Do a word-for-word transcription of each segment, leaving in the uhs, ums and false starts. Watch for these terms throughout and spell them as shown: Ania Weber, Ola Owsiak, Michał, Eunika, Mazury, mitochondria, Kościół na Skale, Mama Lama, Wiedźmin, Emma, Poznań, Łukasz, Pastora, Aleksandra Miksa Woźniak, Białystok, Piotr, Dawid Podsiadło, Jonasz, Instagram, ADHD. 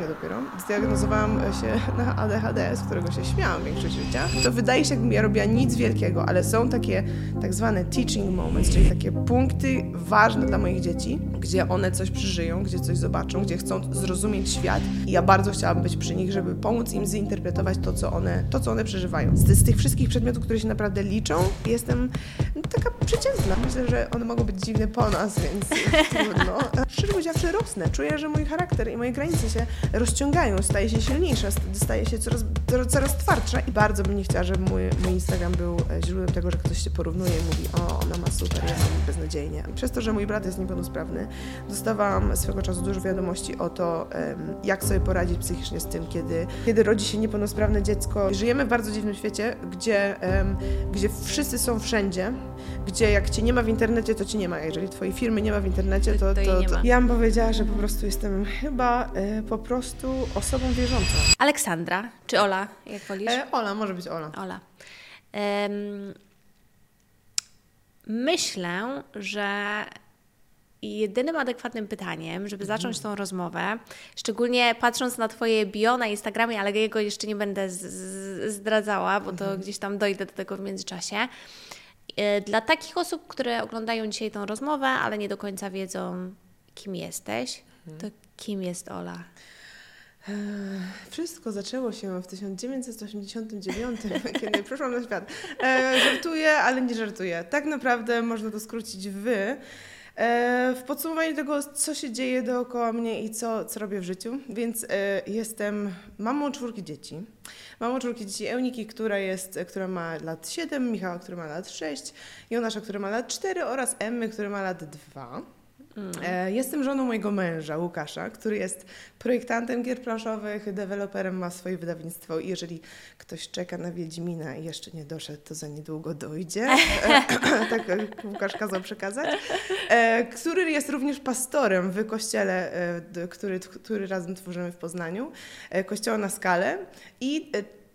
sierpniu dopiero, zdiagnozowałam się na A D H D, z którego się śmiałam większość życia. To wydaje się, jakbym ja robiła nic wielkiego, ale są takie tak zwane teaching moments, czyli takie punkty ważne dla moich dzieci, gdzie one coś przeżyją, gdzie coś zobaczą, gdzie chcą zrozumieć świat i ja bardzo chciałam być przy nich, żeby pomóc im zinterpretować to, co one, to, co one przeżywają. Z, z tych wszystkich przedmiotów, które się naprawdę liczą, jestem no, taka przeciętna. Myślę, że one mogą być dziwne po nas, więc trudno. Szczerze powiedziawszy, rosnę. Czuję, że mój charakter i moje granice się rozciągają, staję się silniejsza, staję się coraz, coraz twardsza i bardzo bym nie chciała, żeby mój, mój Instagram był źródłem tego, że ktoś się porównuje i mówi, o, ona ma super, ja mam beznadziejnie. Przez to, że mój brat jest niepełnosprawny, dostawałam swego czasu dużo wiadomości o to, jak sobie poradzić psychicznie z tym, kiedy, kiedy rodzi się niepełnosprawne dziecko. Żyjemy w bardzo dziwnym świecie, gdzie, gdzie wszyscy są wszędzie, gdzie jak cię nie ma w internecie, to cię nie ma. Jeżeli twojej firmy nie ma w internecie, to... to, to, to... Ja bym powiedziała, że po prostu jestem chyba y, po prostu osobą wierzącą. Aleksandra czy Ola, jak wolisz? E, Ola, może być Ola. Ola. Um, myślę, że jedynym adekwatnym pytaniem, żeby zacząć tą rozmowę, szczególnie patrząc na twoje bio na Instagramie, ale jego jeszcze nie będę z- z- zdradzała, bo to mhm. gdzieś tam dojdę do tego w międzyczasie. Dla takich osób, które oglądają dzisiaj tą rozmowę, ale nie do końca wiedzą, kim jesteś, to kim jest Ola? Wszystko zaczęło się w tysiąc dziewięćset osiemdziesiątym dziewiątym, kiedy przyszłam na świat. E, żartuję, ale nie żartuję. Tak naprawdę można to skrócić w... W podsumowaniu tego, co się dzieje dookoła mnie i co, co robię w życiu, więc jestem mamą czwórki dzieci. Mamą czwórki dzieci Euniki, która, jest, która ma lat siedem, Michała, który ma lat sześć, Jonasza, który ma lat cztery oraz Emmy, który ma lat dwa. Mm. Jestem żoną mojego męża, Łukasza, który jest projektantem gier planszowych, deweloperem, ma swoje wydawnictwo i jeżeli ktoś czeka na Wiedźmina i jeszcze nie doszedł, to za niedługo dojdzie. Tak Łukasz kazał przekazać. Który jest również pastorem w kościele, który, który razem tworzymy w Poznaniu, Kościoła na Skale i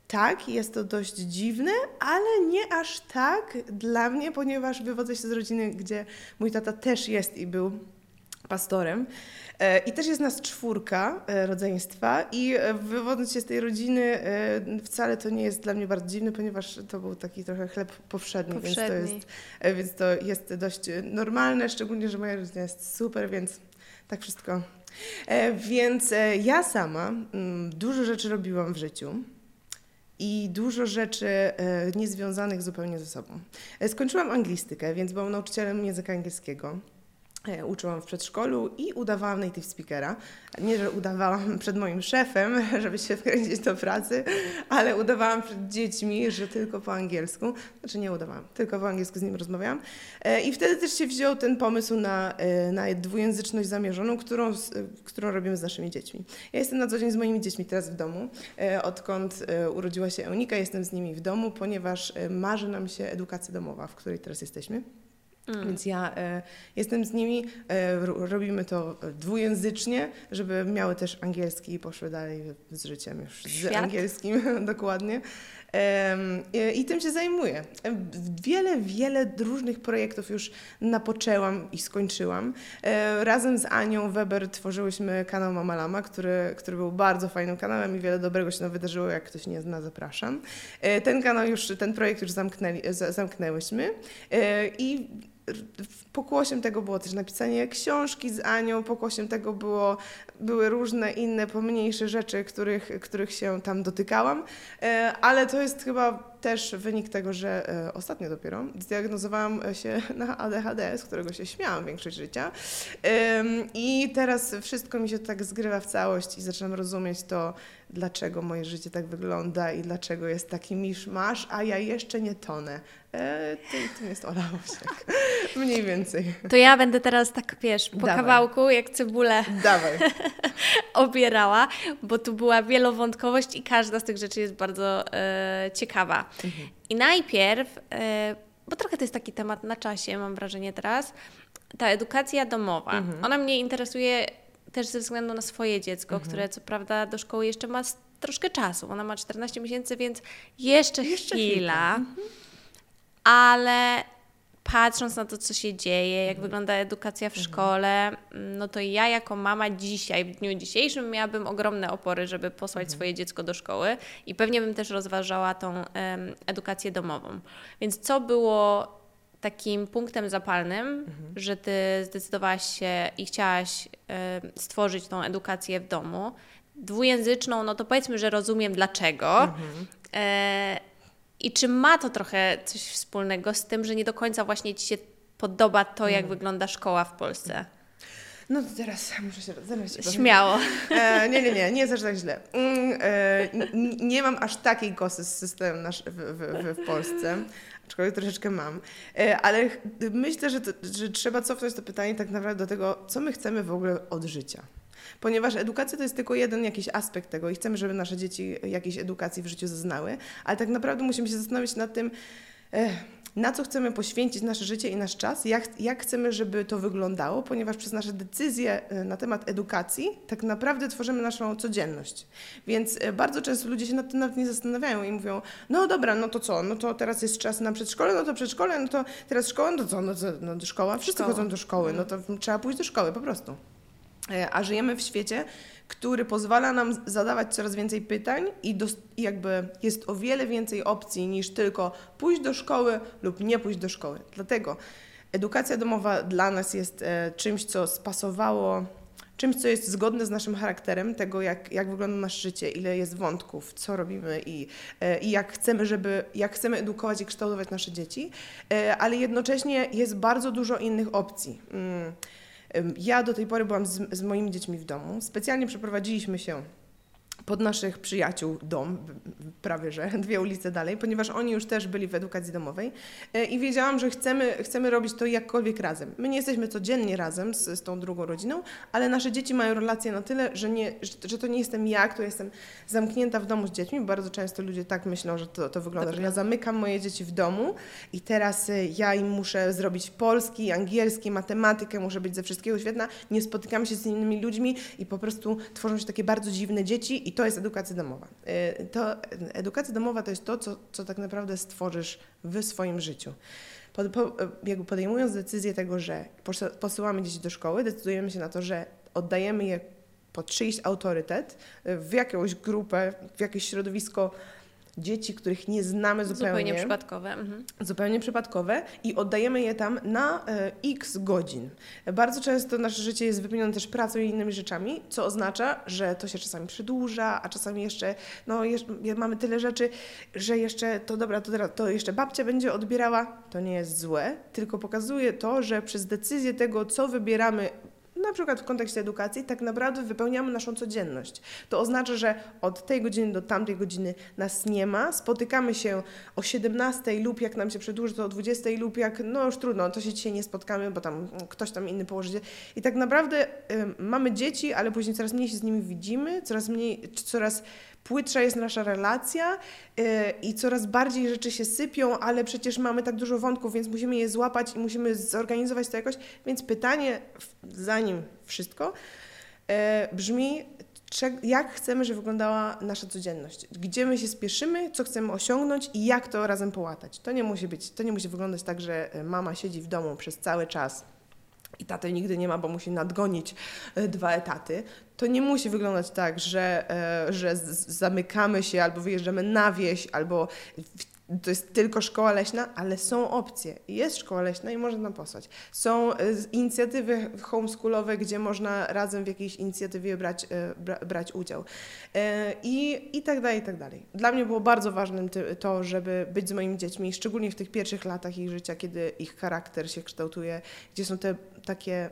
tak, jest to dość dziwne, ale nie aż tak dla mnie, ponieważ wywodzę się z rodziny, gdzie mój tata też jest i był pastorem. I też jest nas czwórka rodzeństwa i wywodząc się z tej rodziny wcale to nie jest dla mnie bardzo dziwne, ponieważ to był taki trochę chleb powszedni, powszedni. Więc, to jest, więc to jest dość normalne, szczególnie, że moja rodzina jest super, więc tak wszystko. Więc ja sama dużo rzeczy robiłam w życiu. I dużo rzeczy e, niezwiązanych zupełnie ze sobą. E, skończyłam anglistykę, więc byłam nauczycielem języka angielskiego. E, uczyłam w przedszkolu i udawałam native speakera. Nie, że udawałam przed moim szefem, żeby się wkręcić do pracy, ale udawałam przed dziećmi, że tylko po angielsku. Znaczy nie udawałam, tylko po angielsku z nim rozmawiałam. E, I wtedy też się wziął ten pomysł na, e, na dwujęzyczność zamierzoną, którą, z, e, którą robimy z naszymi dziećmi. Ja jestem na co dzień z moimi dziećmi teraz w domu. E, odkąd e, urodziła się Eunika, jestem z nimi w domu, ponieważ e, marzy nam się edukacja domowa, w której teraz jesteśmy. Mm. Więc ja e, jestem z nimi, e, robimy to dwujęzycznie, żeby miały też angielski i poszły dalej z życiem już, z Świat. angielskim dokładnie. E, I tym się zajmuję. Wiele, wiele różnych projektów już napoczęłam i skończyłam. E, razem z Anią Weber tworzyłyśmy kanał Mama Lama, który, który był bardzo fajnym kanałem i wiele dobrego się nam wydarzyło, jak ktoś nie zna, zapraszam. E, ten kanał już, ten projekt już zamknęli, zamknęłyśmy e, i pokłosiem tego było też napisanie książki z Anią, pokłosiem tego było, były różne inne, pomniejsze rzeczy, których, których się tam dotykałam, ale to jest chyba też wynik tego, że ostatnio dopiero zdiagnozowałam się na A D H D, z którego się śmiałam większość życia i teraz wszystko mi się tak zgrywa w całość i zaczynam rozumieć to, dlaczego moje życie tak wygląda i dlaczego jest taki miszmasz, a ja jeszcze nie tonę. E, tym jest Ola Owsiak. Mniej więcej. To ja będę teraz tak, wiesz, po Dawaj. kawałku, jak cebulę Dawaj. obierała, bo tu była wielowątkowość i każda z tych rzeczy jest bardzo e, ciekawa. Mhm. I najpierw, e, bo trochę to jest taki temat na czasie, mam wrażenie teraz, ta edukacja domowa. Mhm. Ona mnie interesuje też ze względu na swoje dziecko, mhm. które co prawda do szkoły jeszcze ma troszkę czasu. Ona ma czternaście miesięcy, więc jeszcze, jeszcze chwila. chwila. Mhm. Ale patrząc na to, co się dzieje, jak wygląda edukacja w szkole, no to ja jako mama dzisiaj, w dniu dzisiejszym miałabym ogromne opory, żeby posłać swoje dziecko do szkoły i pewnie bym też rozważała tą em, edukację domową. Więc co było takim punktem zapalnym, mhm. że ty zdecydowałaś się i chciałaś em, stworzyć tą edukację w domu dwujęzyczną, no to powiedzmy, że rozumiem dlaczego. Mhm. E, I czy ma to trochę coś wspólnego z tym, że nie do końca właśnie ci się podoba to, jak mm. wygląda szkoła w Polsce? No to teraz muszę się zaraz. Śmiało. E, nie, nie, nie, nie jest aż tak źle. E, nie mam aż takiej kosy z systemem nasz, w, w, w Polsce, aczkolwiek troszeczkę mam. E, ale myślę, że, to, że trzeba cofnąć to pytanie tak naprawdę do tego, co my chcemy w ogóle od życia. Ponieważ edukacja to jest tylko jeden jakiś aspekt tego i chcemy, żeby nasze dzieci jakiejś edukacji w życiu zaznały, ale tak naprawdę musimy się zastanowić nad tym, na co chcemy poświęcić nasze życie i nasz czas, jak, jak chcemy, żeby to wyglądało, ponieważ przez nasze decyzje na temat edukacji tak naprawdę tworzymy naszą codzienność. Więc bardzo często ludzie się nad tym nawet nie zastanawiają i mówią, no dobra, no to co, no to teraz jest czas na przedszkole, no to przedszkole, no to teraz szkoła, no to co, no to no to szkoła, wszyscy szkoła. chodzą do szkoły, no to trzeba pójść do szkoły po prostu. A żyjemy w świecie, który pozwala nam zadawać coraz więcej pytań i dost- jakby jest o wiele więcej opcji niż tylko pójść do szkoły lub nie pójść do szkoły. Dlatego edukacja domowa dla nas jest e, czymś, co spasowało, czymś, co jest zgodne z naszym charakterem, tego jak, jak wygląda nasze życie, ile jest wątków, co robimy i, e, i jak chcemy, żeby, jak chcemy edukować i kształtować nasze dzieci, e, ale jednocześnie jest bardzo dużo innych opcji. Mm. Ja do tej pory byłam z, z moimi dziećmi w domu. Specjalnie przeprowadziliśmy się pod naszych przyjaciół dom, prawie że dwie ulice dalej, ponieważ oni już też byli w edukacji domowej i wiedziałam, że chcemy, chcemy robić to jakkolwiek razem. My nie jesteśmy codziennie razem z, z tą drugą rodziną, ale nasze dzieci mają relacje na tyle, że, nie, że, że to nie jestem ja, która jestem zamknięta w domu z dziećmi. Bardzo często ludzie tak myślą, że to, to wygląda, Dobrze. że ja zamykam moje dzieci w domu i teraz ja im muszę zrobić polski, angielski, matematykę, muszę być ze wszystkiego świetna, nie spotykam się z innymi ludźmi i po prostu tworzą się takie bardzo dziwne dzieci. I to jest edukacja domowa. To, edukacja domowa to jest to, co, co tak naprawdę stworzysz w swoim życiu. Pod, po, jakby podejmując decyzję tego, że posyłamy dzieci do szkoły, decydujemy się na to, że oddajemy je pod czyjś autorytet, w jakąś grupę, w jakieś środowisko dzieci, których nie znamy zupełnie. Zupełnie przypadkowe. Mhm. Zupełnie przypadkowe i oddajemy je tam na x godzin. Bardzo często nasze życie jest wypełnione też pracą i innymi rzeczami, co oznacza, że to się czasami przedłuża, a czasami jeszcze, no jeszcze, mamy tyle rzeczy, że jeszcze, to dobra, to, to jeszcze babcia będzie odbierała. To nie jest złe, tylko pokazuje to, że przez decyzję tego, co wybieramy, na przykład w kontekście edukacji, tak naprawdę wypełniamy naszą codzienność. To oznacza, że od tej godziny do tamtej godziny nas nie ma, spotykamy się o siedemnastej lub jak nam się przedłuży, to o dwudziestej lub jak, no już trudno, to się dzisiaj nie spotkamy, bo tam ktoś tam inny położy. I tak naprawdę y, mamy dzieci, ale później coraz mniej się z nimi widzimy, coraz mniej, coraz płytsza jest nasza relacja yy, i coraz bardziej rzeczy się sypią, ale przecież mamy tak dużo wątków, więc musimy je złapać i musimy zorganizować to jakoś. Więc pytanie, zanim wszystko, yy, brzmi, czy, jak chcemy, żeby wyglądała nasza codzienność? Gdzie my się spieszymy, co chcemy osiągnąć i jak to razem połatać? To nie musi być, to nie musi wyglądać tak, że mama siedzi w domu przez cały czas i taty nigdy nie ma, bo musi nadgonić dwa etaty. To nie musi wyglądać tak, że, że zamykamy się albo wyjeżdżamy na wieś, albo to jest tylko szkoła leśna, ale są opcje. Jest szkoła leśna i można tam posłać. Są inicjatywy homeskoolowe, gdzie można razem w jakiejś inicjatywie brać, brać udział. I, i tak dalej, i tak dalej. Dla mnie było bardzo ważne to, żeby być z moimi dziećmi, szczególnie w tych pierwszych latach ich życia, kiedy ich charakter się kształtuje, gdzie są te takie...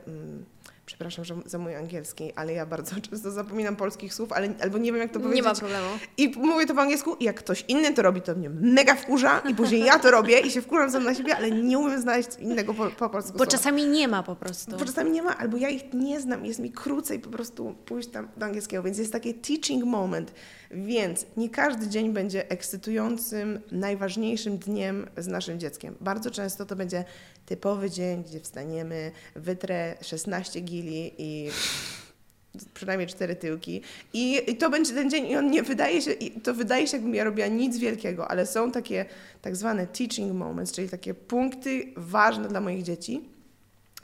Przepraszam że za mój angielski, ale ja bardzo często zapominam polskich słów, ale, albo nie wiem, jak to powiedzieć. Nie ma problemu. I mówię to po angielsku i jak ktoś inny to robi, to mnie mega wkurza i później ja to robię i się wkurzam sam na siebie, ale nie umiem znaleźć innego po, po polsku Bo słowa. Czasami nie ma po prostu. Bo czasami nie ma, albo ja ich nie znam, jest mi krócej po prostu pójść tam do angielskiego, więc jest taki teaching moment. Więc nie każdy dzień będzie ekscytującym, najważniejszym dniem z naszym dzieckiem. Bardzo często to będzie typowy dzień, gdzie wstaniemy, wytrę szesnaście gili i przynajmniej cztery tyłki. I, i to będzie ten dzień i on nie wydaje się, i to wydaje się, jakbym ja robiła nic wielkiego, ale są takie tak zwane teaching moments, czyli takie punkty ważne dla moich dzieci,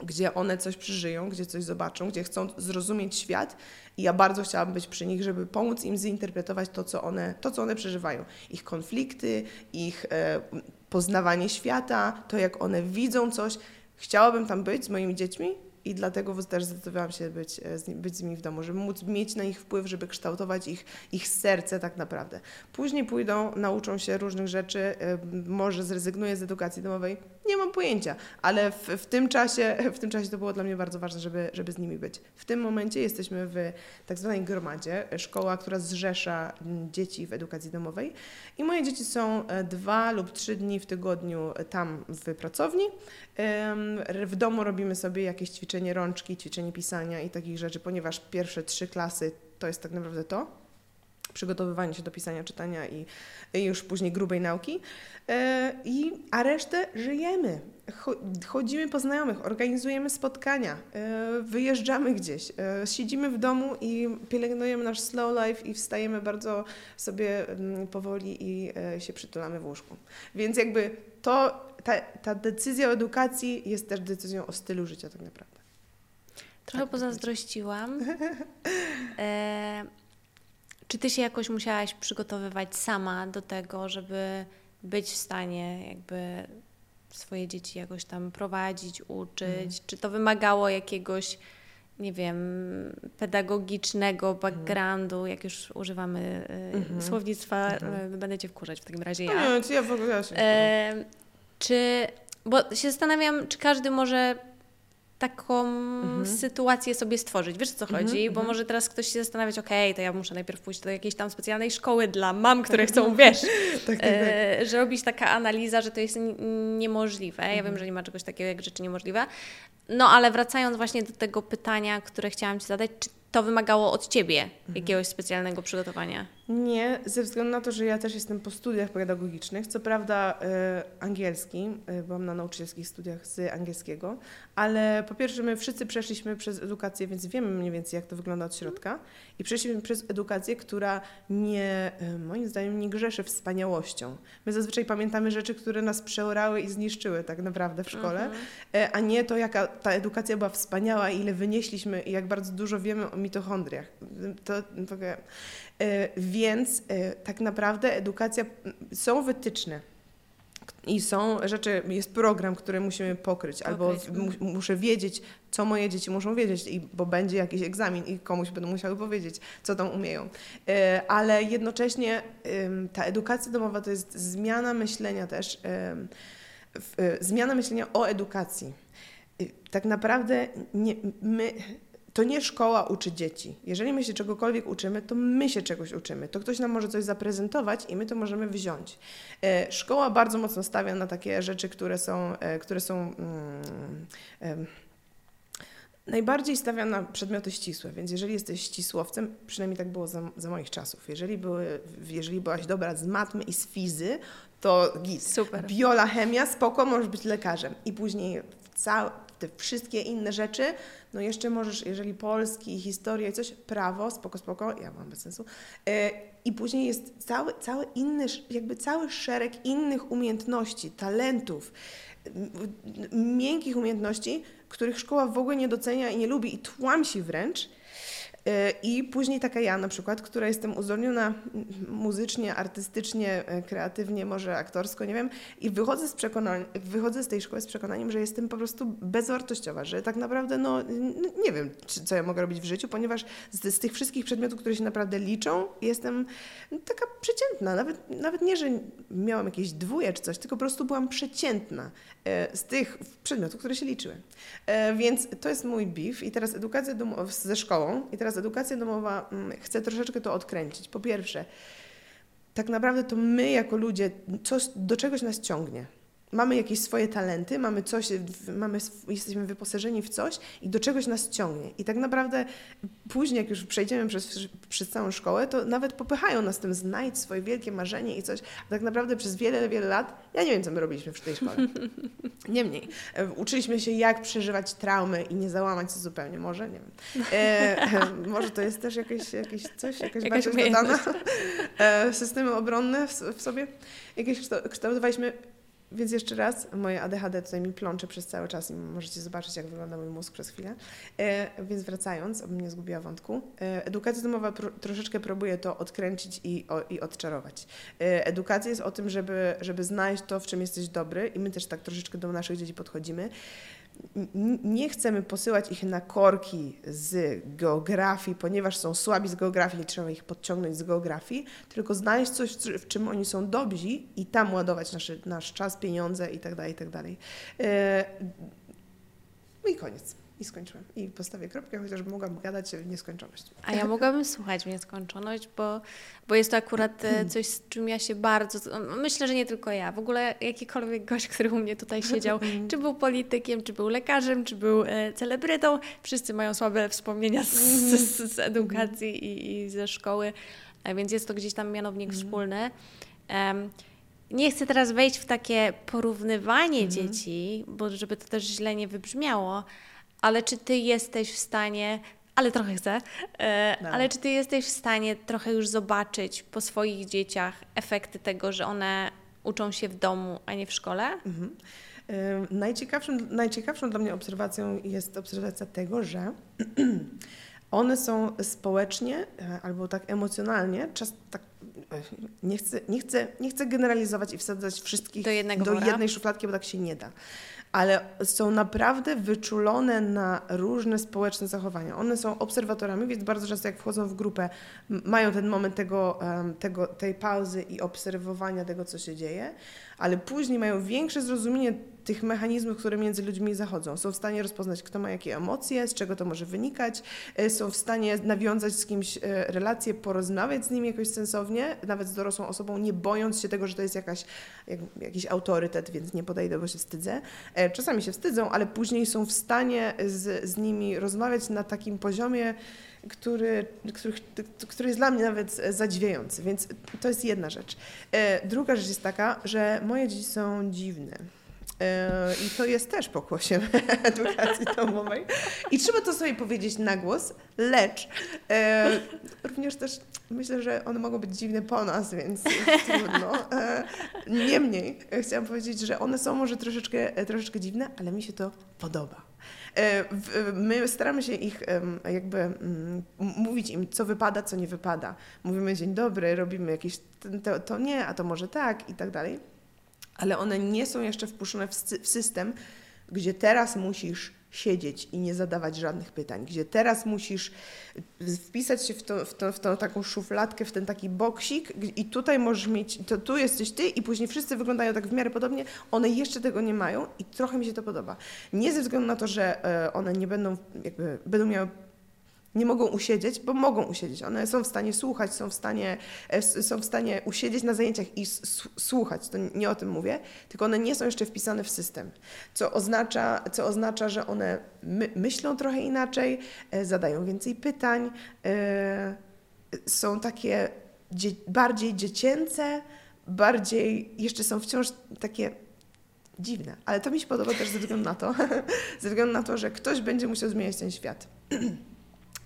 gdzie one coś przeżyją, gdzie coś zobaczą, gdzie chcą zrozumieć świat i ja bardzo chciałabym być przy nich, żeby pomóc im zinterpretować to, co one, to, co one przeżywają. Ich konflikty, ich e, poznawanie świata, to jak one widzą coś. Chciałabym tam być z moimi dziećmi i dlatego też zdecydowałam się być z, być z nimi w domu, żeby móc mieć na ich wpływ, żeby kształtować ich, ich serce tak naprawdę. Później pójdą, nauczą się różnych rzeczy, może zrezygnuję z edukacji domowej, nie mam pojęcia, ale w, w, tym czasie, w tym czasie to było dla mnie bardzo ważne, żeby, żeby z nimi być. W tym momencie jesteśmy w tak zwanej gromadzie, szkoła, która zrzesza dzieci w edukacji domowej i moje dzieci są dwa lub trzy dni w tygodniu tam w pracowni. W domu robimy sobie jakieś ćwiczenie rączki, ćwiczenie pisania i takich rzeczy, ponieważ pierwsze trzy klasy to jest tak naprawdę to. Przygotowywanie się do pisania, czytania i, i już później grubej nauki. Yy, i, a resztę żyjemy. Chodzimy po znajomych, organizujemy spotkania, yy, wyjeżdżamy gdzieś, yy, siedzimy w domu i pielęgnujemy nasz slow life i wstajemy bardzo sobie yy, powoli i yy, się przytulamy w łóżku. Więc jakby to, ta, ta decyzja o edukacji jest też decyzją o stylu życia tak naprawdę. Trochę tak, pozazdrościłam. e- Czy ty się jakoś musiałaś przygotowywać sama do tego, żeby być w stanie jakby swoje dzieci jakoś tam prowadzić, uczyć? Mm. Czy to wymagało jakiegoś, nie wiem, pedagogicznego backgroundu, mm. jak już używamy mm-hmm. słownictwa, mm-hmm. będę cię wkurzać w takim razie ja. No, nie, ja w ogóle ja się e, Czy, bo się zastanawiam, czy każdy może taką mhm. sytuację sobie stworzyć. Wiesz, o co mhm, chodzi? Bo mhm. może teraz ktoś się zastanawiać, okej, okay, to ja muszę najpierw pójść do jakiejś tam specjalnej szkoły dla mam, które chcą, wiesz, tak, tak, tak. E, że robić taka analiza, że to jest n- niemożliwe. Ja mhm. wiem, że nie ma czegoś takiego jak rzeczy niemożliwe. No ale wracając właśnie do tego pytania, które chciałam ci zadać, czy to wymagało od ciebie jakiegoś specjalnego przygotowania? Nie, ze względu na to, że ja też jestem po studiach pedagogicznych, co prawda e, angielski, e, byłam na nauczycielskich studiach z angielskiego, ale po pierwsze my wszyscy przeszliśmy przez edukację, więc wiemy mniej więcej jak to wygląda od środka i przeszliśmy przez edukację, która nie, e, moim zdaniem nie grzeszy wspaniałością. My zazwyczaj pamiętamy rzeczy, które nas przeorały i zniszczyły tak naprawdę w szkole, e, a nie to jaka ta edukacja była wspaniała, ile wynieśliśmy i jak bardzo dużo wiemy o mitochondriach. To, to, e, Więc e, tak naprawdę edukacja, są wytyczne i są rzeczy, jest program, który musimy pokryć, albo mu, muszę wiedzieć, co moje dzieci muszą wiedzieć, i, bo będzie jakiś egzamin i komuś będą musiały powiedzieć, co tam umieją. E, ale jednocześnie e, ta edukacja domowa to jest zmiana myślenia też, e, w, e, zmiana myślenia o edukacji. E, tak naprawdę nie, my... To nie szkoła uczy dzieci. Jeżeli my się czegokolwiek uczymy, to my się czegoś uczymy. To ktoś nam może coś zaprezentować i my to możemy wziąć. E, szkoła bardzo mocno stawia na takie rzeczy, które są... E, które są mm, e, najbardziej stawia na przedmioty ścisłe, więc jeżeli jesteś ścisłowcem, przynajmniej tak było za, za moich czasów, jeżeli, były, jeżeli byłaś dobra z matmy i z fizy, to git. Super. Biola, chemia, spoko, możesz być lekarzem. I później całe te wszystkie inne rzeczy, no jeszcze możesz, jeżeli polski, historia i coś, prawo, spoko, spoko, ja mam bez sensu. Yy, I później jest cały, cały inny, jakby cały szereg innych umiejętności, talentów, yy, miękkich umiejętności, których szkoła w ogóle nie docenia i nie lubi i tłamsi wręcz. Yy, I później taka ja na przykład, która jestem uzdolniona muzycznie, artystycznie, kreatywnie, może aktorsko, nie wiem, i wychodzę z, przekonan- wychodzę z tej szkoły z przekonaniem, że jestem po prostu bezwartościowa, że tak naprawdę no nie wiem, co ja mogę robić w życiu, ponieważ z, z tych wszystkich przedmiotów, które się naprawdę liczą, jestem taka przeciętna. Nawet, nawet nie, że miałam jakieś dwóje czy coś, tylko po prostu byłam przeciętna yy, z tych przedmiotów, które się liczyły. Yy, więc to jest mój beef i teraz edukacja domowa ze szkołą i teraz edukacja domowa, chcę troszeczkę to odkręcić. Po pierwsze, tak naprawdę to my jako ludzie, coś, do czegoś nas ciągnie. mamy jakieś swoje talenty, mamy coś, mamy, jesteśmy wyposażeni w coś i do czegoś nas ciągnie. I tak naprawdę później, jak już przejdziemy przez, przez całą szkołę, to nawet popychają nas tym, znajdź swoje wielkie marzenie i coś. A tak naprawdę przez wiele, wiele lat, ja nie wiem, co my robiliśmy w tej szkole. Niemniej, uczyliśmy się, jak przeżywać traumy i nie załamać się zupełnie. Może, nie wiem. E, może to jest też jakieś, jakieś coś, jakaś wartość dodana. E, systemy obronne w, w sobie. Jakieś kształtowaliśmy. Więc jeszcze raz, moje A D H D tutaj mi plącze przez cały czas i możecie zobaczyć, jak wygląda mój mózg przez chwilę. E, więc wracając, abym nie zgubiła wątku. E, edukacja domowa pro, troszeczkę próbuje to odkręcić i, o, i odczarować. E, edukacja jest o tym, żeby, żeby znaleźć to, w czym jesteś dobry i my też tak troszeczkę do naszych dzieci podchodzimy. Nie chcemy posyłać ich na korki z geografii, ponieważ są słabi z geografii i trzeba ich podciągnąć z geografii, tylko znaleźć coś, w czym oni są dobrzy i tam ładować nasz, nasz czas, pieniądze itd., itd. No i koniec. I skończyłam. I postawię kropkę, chociaż mogłam gadać w nieskończoność. A ja mogłabym słuchać w nieskończoność, bo, bo jest to akurat coś, z czym ja się bardzo... Myślę, że nie tylko ja. W ogóle jakikolwiek gość, który u mnie tutaj siedział, czy był politykiem, czy był lekarzem, czy był celebrytą, wszyscy mają słabe wspomnienia z, z, z edukacji i, i ze szkoły, a więc jest to gdzieś tam mianownik wspólny. Um, Nie chcę teraz wejść w takie porównywanie dzieci, bo żeby to też źle nie wybrzmiało, ale czy ty jesteś w stanie, ale trochę chcę, e, no. ale czy ty jesteś w stanie trochę już zobaczyć po swoich dzieciach efekty tego, że one uczą się w domu, a nie w szkole? Mhm. E, najciekawszą, najciekawszą dla mnie obserwacją jest obserwacja tego, że one są społecznie albo tak emocjonalnie, czas tak Nie chcę, nie, chcę, nie chcę generalizować i wsadzać wszystkich do, do jednej szufladki, bo tak się nie da. Ale są naprawdę wyczulone na różne społeczne zachowania. One są obserwatorami, więc bardzo często jak wchodzą w grupę, mają ten moment tego, tego, tej pauzy i obserwowania tego, co się dzieje, ale później mają większe zrozumienie tych mechanizmów, które między ludźmi zachodzą. Są w stanie rozpoznać, kto ma jakie emocje, z czego to może wynikać, są w stanie nawiązać z kimś relacje, porozmawiać z nim jakoś sensownie, nawet z dorosłą osobą, nie bojąc się tego, że to jest jakaś, jak, jakiś autorytet, więc nie podejdę, bo się wstydzę. Czasami się wstydzą, ale później są w stanie z, z nimi rozmawiać na takim poziomie, który, który, który jest dla mnie nawet zadziwiający, więc to jest jedna rzecz. Druga rzecz jest taka, że moje dzieci są dziwne. I to jest też pokłosiem edukacji domowej. I trzeba to sobie powiedzieć na głos, lecz e, również też myślę, że one mogą być dziwne po nas, więc trudno. E, Niemniej chciałam powiedzieć, że one są może troszeczkę, troszeczkę dziwne, ale mi się to podoba. My staramy się ich jakby mówić im, co wypada, co nie wypada. Mówimy dzień dobry, robimy jakieś to, to nie, a to może tak i tak dalej. Ale one nie są jeszcze wpuszczone w system, gdzie teraz musisz siedzieć i nie zadawać żadnych pytań, gdzie teraz musisz wpisać się w, to, w, to, w tą taką szufladkę, w ten taki boksik i tutaj możesz mieć, to tu jesteś ty i później wszyscy wyglądają tak w miarę podobnie, one jeszcze tego nie mają i trochę mi się to podoba. Nie ze względu na to, że one nie będą, jakby będą miały nie mogą usiedzieć, bo mogą usiedzieć. One są w stanie słuchać, są w stanie, są w stanie usiedzieć na zajęciach i s- słuchać. To nie o tym mówię, tylko one nie są jeszcze wpisane w system, co oznacza, co oznacza że one my- myślą trochę inaczej, e, zadają więcej pytań, e, są takie dzie- bardziej dziecięce, bardziej jeszcze są wciąż takie... dziwne, ale to mi się podoba też ze względu na to, ze względu na to, że ktoś będzie musiał zmieniać ten świat.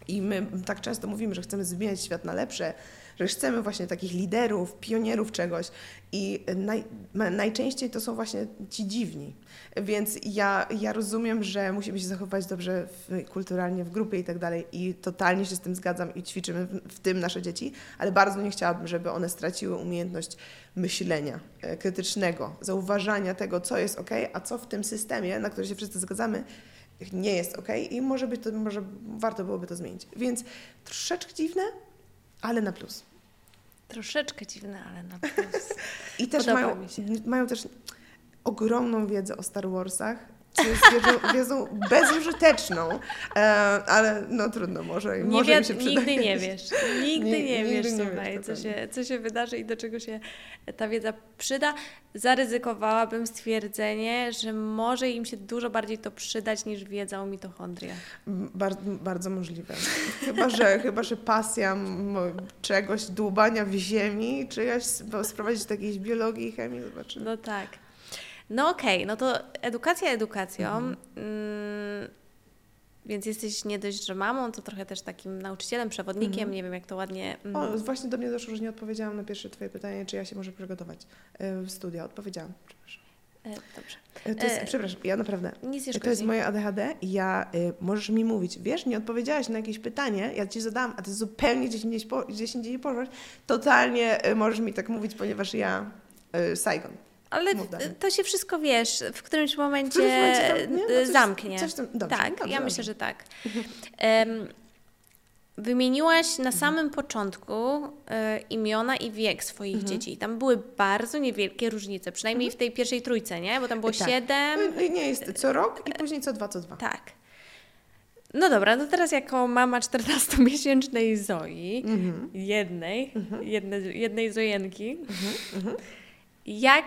I my tak często mówimy, że chcemy zmieniać świat na lepsze, że chcemy właśnie takich liderów, pionierów czegoś i naj, najczęściej to są właśnie ci dziwni. Więc ja, ja rozumiem, że musimy się zachowywać dobrze w, kulturalnie w grupie i tak dalej i totalnie się z tym zgadzam i ćwiczymy w, w tym nasze dzieci, ale bardzo nie chciałabym, żeby one straciły umiejętność myślenia krytycznego, zauważania tego, co jest okej, a co w tym systemie, na który się wszyscy zgadzamy, nie jest okej i może być to, może warto byłoby to zmienić. Więc troszeczkę dziwne, ale na plus. Troszeczkę dziwne, ale na plus. I też mają, mają też ogromną wiedzę o Star Warsach co jest wiedzą, wiedzą bezużyteczną, e, ale no trudno, może, nie może wie, mi się przyda. Nigdy nie wiesz, nigdy nie, nie wiesz, nigdy słuchaj, nie wiesz, co, się, co się wydarzy i do czego się ta wiedza przyda. Zaryzykowałabym stwierdzenie, że może im się dużo bardziej to przydać niż wiedza o mitochondriach. Bar- bardzo możliwe. Chyba, że, chyba, że pasja czegoś, dłubania w ziemi, czyjaś sprowadzi się do jakiejś biologii i chemii, zobaczymy. No tak. No okej, okay, no to edukacja edukacją, mhm. mm, więc jesteś nie dość, że mamą, to trochę też takim nauczycielem, przewodnikiem, mhm. nie wiem jak to ładnie... Mm. O, właśnie do mnie doszło, że nie odpowiedziałam na pierwsze Twoje pytanie, czy ja się może przygotować w studia. Odpowiedziałam, przepraszam. Dobrze. To jest, e, przepraszam, ja naprawdę, nic nie szkodzi. To jest moje A D H D i ja, y, możesz mi mówić, wiesz, nie odpowiedziałaś na jakieś pytanie, ja Ci zadałam, a Ty zupełnie gdzieś indziej po, poszłaś, totalnie y, możesz mi tak mówić, ponieważ ja y, Saigon. Ale to się wszystko, wiesz, w którymś momencie, w którymś momencie tam, nie? No coś, zamknie. Coś tam, dobrze, tak, dobrze, ja dobrze. Myślę, że tak. Um, wymieniłaś na samym początku um, imiona i wiek swoich mhm. dzieci. Tam były bardzo niewielkie różnice, przynajmniej mhm. w tej pierwszej trójce, nie? Bo tam było tak. siedem. Nie, jest co rok i później co dwa, co dwa. Tak. No dobra, no teraz jako mama czternastomiesięcznej Zoi, mhm. jednej, mhm. jedne, jednej Zojenki, mhm. jak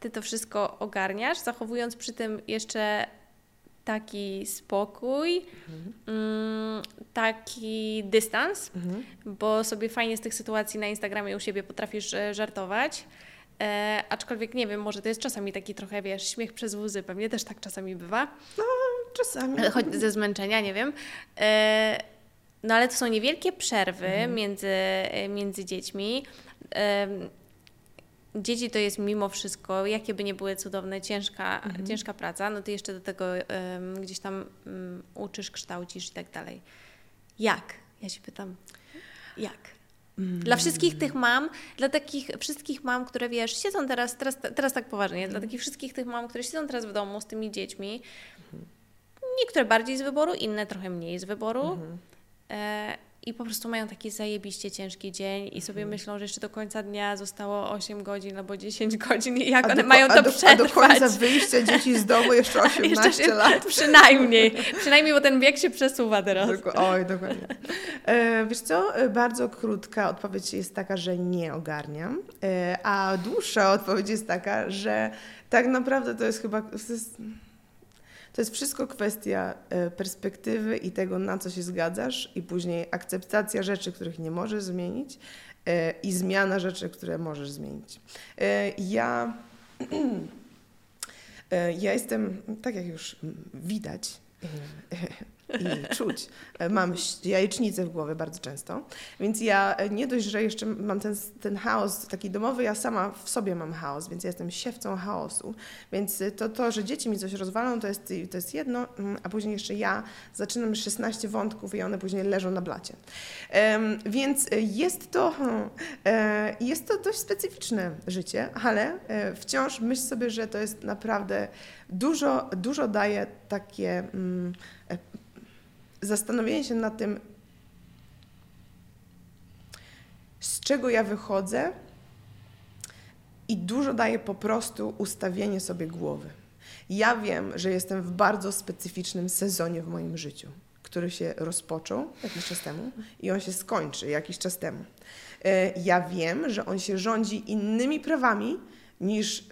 Ty to wszystko ogarniasz, zachowując przy tym jeszcze taki spokój, mhm. taki dystans, mhm. bo sobie fajnie z tych sytuacji na Instagramie u siebie potrafisz żartować, e, aczkolwiek nie wiem, może to jest czasami taki trochę, wiesz, śmiech przez łzy, pewnie też tak czasami bywa. No, czasami. Choć ze zmęczenia, nie wiem. E, no ale to są niewielkie przerwy mhm. między, między dziećmi. E, Dzieci to jest mimo wszystko, jakie by nie były cudowne, ciężka, mhm. ciężka praca, no ty jeszcze do tego um, gdzieś tam um, uczysz, kształcisz i tak dalej. Jak? Ja się pytam, jak? Mm. Dla wszystkich tych mam, dla takich wszystkich mam, które wiesz, siedzą teraz, teraz, teraz tak poważnie, mhm. dla takich wszystkich tych mam, które siedzą teraz w domu z tymi dziećmi, mhm. niektóre bardziej z wyboru, inne trochę mniej z wyboru. Mhm. E- I po prostu mają taki zajebiście ciężki dzień i sobie hmm. myślą, że jeszcze do końca dnia zostało osiem godzin albo dziesięć godzin i jak a one do, mają to do, przetrwać. A do końca wyjścia dzieci z domu jeszcze osiemnaście jeszcze się, lat. Przynajmniej, przynajmniej, bo ten bieg się przesuwa teraz. Oj, dokładnie. E, wiesz co, bardzo krótka odpowiedź jest taka, że nie ogarniam, e, a dłuższa odpowiedź jest taka, że tak naprawdę to jest chyba... To jest, To jest wszystko kwestia perspektywy i tego, na co się zgadzasz i później akceptacja rzeczy, których nie możesz zmienić i zmiana rzeczy, które możesz zmienić. Ja, ja jestem, tak jak już widać i czuć, mam jajecznicę w głowie bardzo często, więc ja nie dość, że jeszcze mam ten, ten chaos taki domowy, ja sama w sobie mam chaos, więc ja jestem siewcą chaosu, więc to, to że dzieci mi coś rozwalą, to jest, to jest jedno, a później jeszcze ja zaczynam szesnaście wątków i one później leżą na blacie. Um, więc jest to, um, jest to dość specyficzne życie, ale um, wciąż myśl sobie, że to jest naprawdę dużo, dużo daje takie... Um, zastanowienie się nad tym, z czego ja wychodzę i dużo daje po prostu ustawienie sobie głowy. Ja wiem, że jestem w bardzo specyficznym sezonie w moim życiu, który się rozpoczął jakiś czas temu i on się skończy jakiś czas temu. Ja wiem, że on się rządzi innymi prawami, niż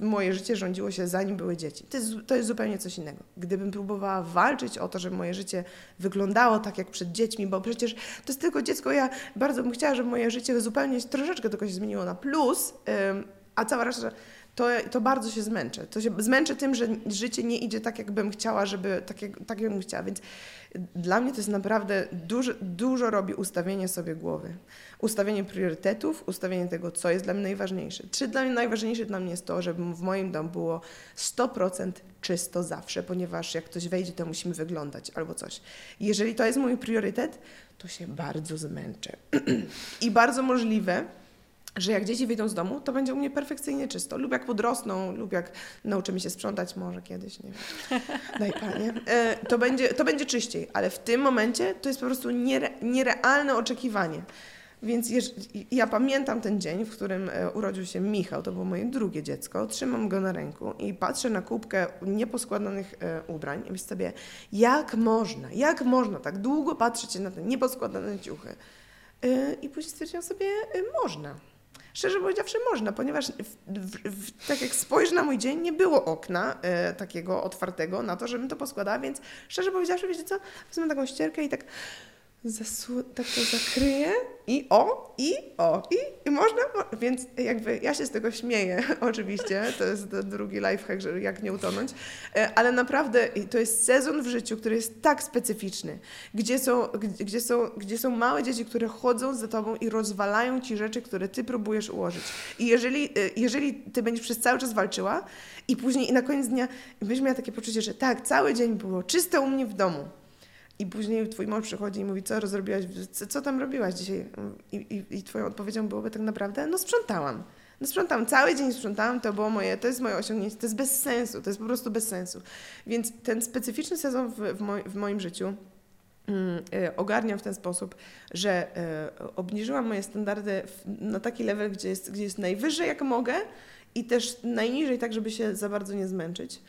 moje życie rządziło się zanim były dzieci. To jest, to jest zupełnie coś innego. Gdybym próbowała walczyć o to, żeby moje życie wyglądało tak jak przed dziećmi, bo przecież to jest tylko dziecko, ja bardzo bym chciała, żeby moje życie zupełnie troszeczkę tylko się zmieniło na plus, a cała reszta to, to bardzo się zmęczę. To się zmęczę tym, że życie nie idzie tak, jakbym chciała, żeby tak, jak, tak jakbym chciała. Więc dla mnie to jest naprawdę dużo, dużo robi ustawienie sobie głowy. Ustawienie priorytetów, ustawienie tego, co jest dla mnie najważniejsze. Czy dla mnie najważniejsze dla mnie jest to, żeby w moim domu było sto procent czysto zawsze, ponieważ jak ktoś wejdzie, to musimy wyglądać albo coś. Jeżeli to jest mój priorytet, to się bardzo zmęczę. I bardzo możliwe, że jak dzieci wyjdą z domu, to będzie u mnie perfekcyjnie czysto. Lub jak podrosną, lub jak nauczymy się sprzątać, może kiedyś, nie wiem, daj Panie, to będzie, to będzie czyściej. Ale w tym momencie to jest po prostu niere, nierealne oczekiwanie. Więc jeż, ja pamiętam ten dzień, w którym urodził się Michał, to było moje drugie dziecko, trzymam go na ręku i patrzę na kubkę nieposkładanych ubrań i myślę sobie, jak można, jak można tak długo patrzeć na te nieposkładane ciuchy. I później stwierdziłam sobie, można. Szczerze powiedziawszy, można, ponieważ w, w, w, tak jak spojrzę na mój dzień, nie było okna e, takiego otwartego na to, żebym to poskładała, więc szczerze powiedziawszy, wiecie co, wezmę taką ścierkę i tak, zasu- tak to zakryję i o, i o, i, i można, mo- więc jakby ja się z tego śmieję oczywiście, to jest drugi lifehack, że jak nie utonąć, e, ale naprawdę to jest sezon w życiu, który jest tak specyficzny, gdzie są, g- gdzie są, gdzie są małe dzieci, które chodzą za tobą i rozwalają ci rzeczy, które ty próbujesz ułożyć. I jeżeli, e, jeżeli ty będziesz przez cały czas walczyła i później i na koniec dnia będziesz miała takie poczucie, że tak, cały dzień było czyste u mnie w domu, i później twój mąż przychodzi i mówi, co rozrobiłaś, co tam robiłaś dzisiaj? I, i, i twoją odpowiedzią byłoby tak naprawdę, no sprzątałam. No sprzątałam, cały dzień sprzątałam, to było moje, to jest moje osiągnięcie, to jest bez sensu, to jest po prostu bez sensu. Więc ten specyficzny sezon w, w, moj, w moim życiu y, ogarniam w ten sposób, że y, obniżyłam moje standardy w, na taki level, gdzie jest, gdzie jest najwyżej jak mogę i też najniżej tak, żeby się za bardzo nie zmęczyć.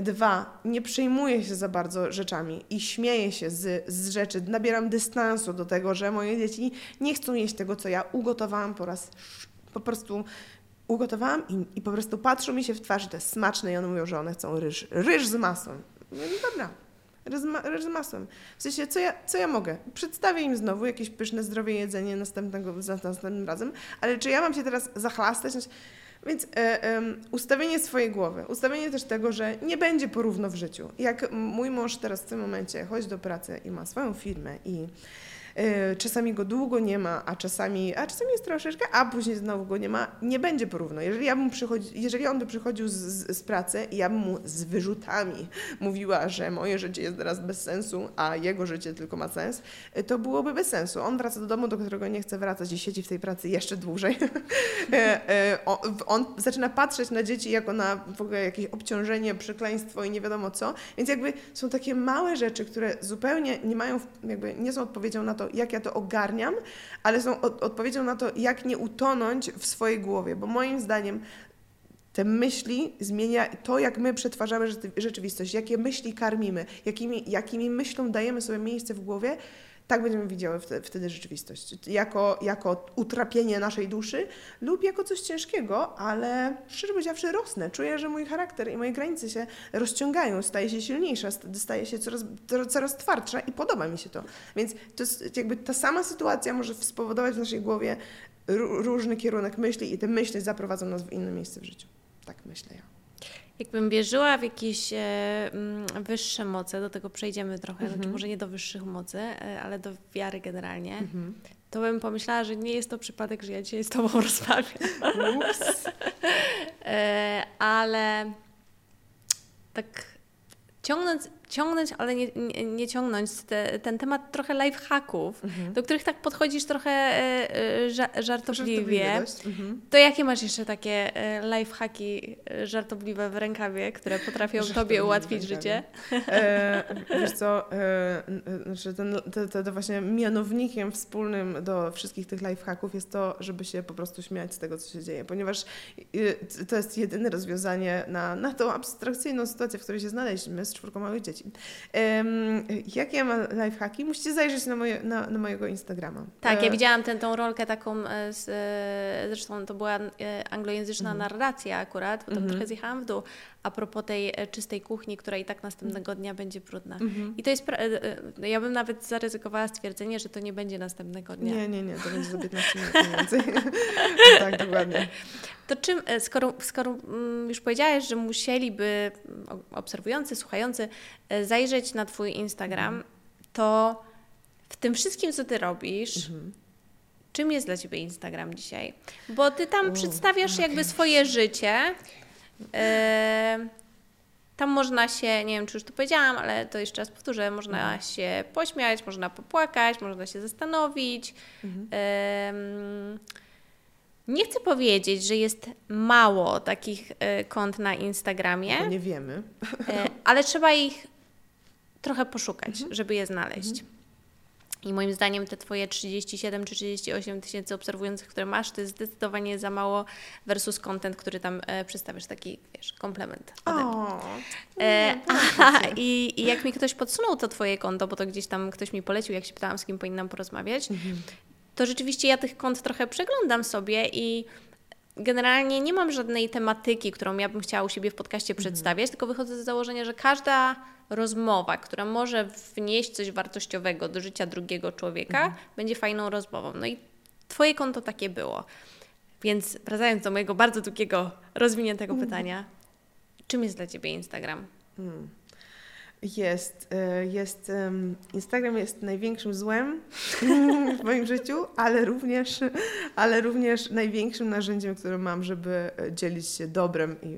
Dwa, nie przejmuję się za bardzo rzeczami i śmieję się z, z rzeczy, nabieram dystansu do tego, że moje dzieci nie chcą jeść tego, co ja ugotowałam po raz, po prostu ugotowałam i, i po prostu patrzą mi się w twarz, że to jest smaczne i one mówią, że one chcą ryż, ryż z masłem. No dobra, ryż, ryż z masłem. W sensie, co ja, co ja mogę? Przedstawię im znowu jakieś pyszne, zdrowe jedzenie następnego, następnym razem, ale czy ja mam się teraz zachlastać? Więc y, y, ustawienie swojej głowy, ustawienie też tego, że nie będzie porówno w życiu. Jak mój mąż teraz w tym momencie chodzi do pracy i ma swoją firmę i y, czasami go długo nie ma, a czasami, a czasami jest troszeczkę, a później znowu go nie ma, nie będzie porówno. Jeżeli, ja bym przychodzi, jeżeli on by przychodził z, z, z pracy i ja bym mu z wyrzutami mówiła, że moje życie jest teraz bez sensu, a jego życie tylko ma sens, to byłoby bez sensu. On wraca do domu, do którego nie chce wracać i siedzi w tej pracy jeszcze dłużej. On zaczyna patrzeć na dzieci jako na w ogóle jakieś obciążenie, przekleństwo i nie wiadomo co. Więc jakby są takie małe rzeczy, które zupełnie nie mają, jakby nie są odpowiedzią na to, jak ja to ogarniam, ale są od- odpowiedzią na to, jak nie utonąć w swojej głowie. Bo moim zdaniem te myśli zmienia to, jak my przetwarzamy rzeczywistość, jakie myśli karmimy, jakimi, jakimi myślą dajemy sobie miejsce w głowie, tak będziemy widziały wtedy rzeczywistość. Jako, jako utrapienie naszej duszy lub jako coś ciężkiego, ale szczerze powiedziawszy rosnę. Czuję, że mój charakter i moje granice się rozciągają, staję się silniejsza, staję się coraz, coraz twardsza i podoba mi się to. Więc to jest jakby ta sama sytuacja może spowodować w naszej głowie r- różny kierunek myśli i te myśli zaprowadzą nas w inne miejsce w życiu. Tak myślę ja. Jakbym wierzyła w jakieś wyższe moce, do tego przejdziemy trochę, mm-hmm. znaczy może nie do wyższych mocy, ale do wiary generalnie, mm-hmm. to bym pomyślała, że nie jest to przypadek, że ja dzisiaj z tobą rozmawiam. Ups. Ale tak ciągnąć, ciągnąć ale nie, nie, nie ciągnąć te, ten temat trochę lifehacków, mm-hmm. do których tak podchodzisz trochę ża- żartobliwie, mm-hmm. to jakie masz jeszcze takie lifehacki żartobliwe w rękawie, które potrafią tobie ułatwić życie? E, wiesz co, e, znaczy ten, te, te, to właśnie mianownikiem wspólnym do wszystkich tych lifehacków jest to, żeby się po prostu śmiać z tego, co się dzieje, ponieważ to jest jedyne rozwiązanie na, na tą abstrakcyjną sytuację, w której się znaleźliśmy z czwórką małych dzieci. Um, jakie ma lifehacki? Musicie zajrzeć na, moje, na, na mojego Instagrama. Tak, ja widziałam tę tą rolkę taką, z, zresztą to była anglojęzyczna mm. narracja akurat, bo tam mm-hmm. trochę zjechałam w dół, a propos tej czystej kuchni, która i tak następnego dnia będzie brudna. Mm-hmm. I to jest, pra- ja bym nawet zaryzykowała stwierdzenie, że to nie będzie następnego dnia. Nie, nie, nie, to będzie za piętnaście minut mniej więcej. Tak, dokładnie. To czym, skoro, skoro już powiedziałaś, że musieliby obserwujący, słuchający zajrzeć na twój Instagram, mhm. to w tym wszystkim, co ty robisz, mhm. czym jest dla ciebie Instagram dzisiaj? Bo ty tam U, przedstawiasz okay. jakby swoje życie. E, tam można się, nie wiem, czy już to powiedziałam, ale to jeszcze raz powtórzę, można mhm. się pośmiać, można popłakać, można się zastanowić. Mhm. E, Nie chcę powiedzieć, że jest mało takich y, kont na Instagramie. To nie wiemy. Y, ale trzeba ich trochę poszukać, mm-hmm. żeby je znaleźć. Mm-hmm. I moim zdaniem te twoje trzydzieści siedem czy trzydzieści osiem tysięcy obserwujących, które masz, to jest zdecydowanie za mało versus content, który tam e, przedstawiasz. Taki, wiesz, komplement. O, e, aha, i, I jak mi ktoś podsunął to twoje konto, bo to gdzieś tam ktoś mi polecił, jak się pytałam, z kim powinnam porozmawiać, mhm. to rzeczywiście ja tych kont trochę przeglądam sobie i generalnie nie mam żadnej tematyki, którą ja bym chciała u siebie w podcaście mhm. przedstawiać, tylko wychodzę z założenia, że każda rozmowa, która może wnieść coś wartościowego do życia drugiego człowieka, mhm. będzie fajną rozmową. No i twoje konto takie było. Więc wracając do mojego bardzo długiego, rozwiniętego mhm. pytania, czym jest dla ciebie Instagram? Mhm. Jest, jest. Instagram jest największym złem w moim życiu, ale również, ale również największym narzędziem, które mam, żeby dzielić się dobrem, i,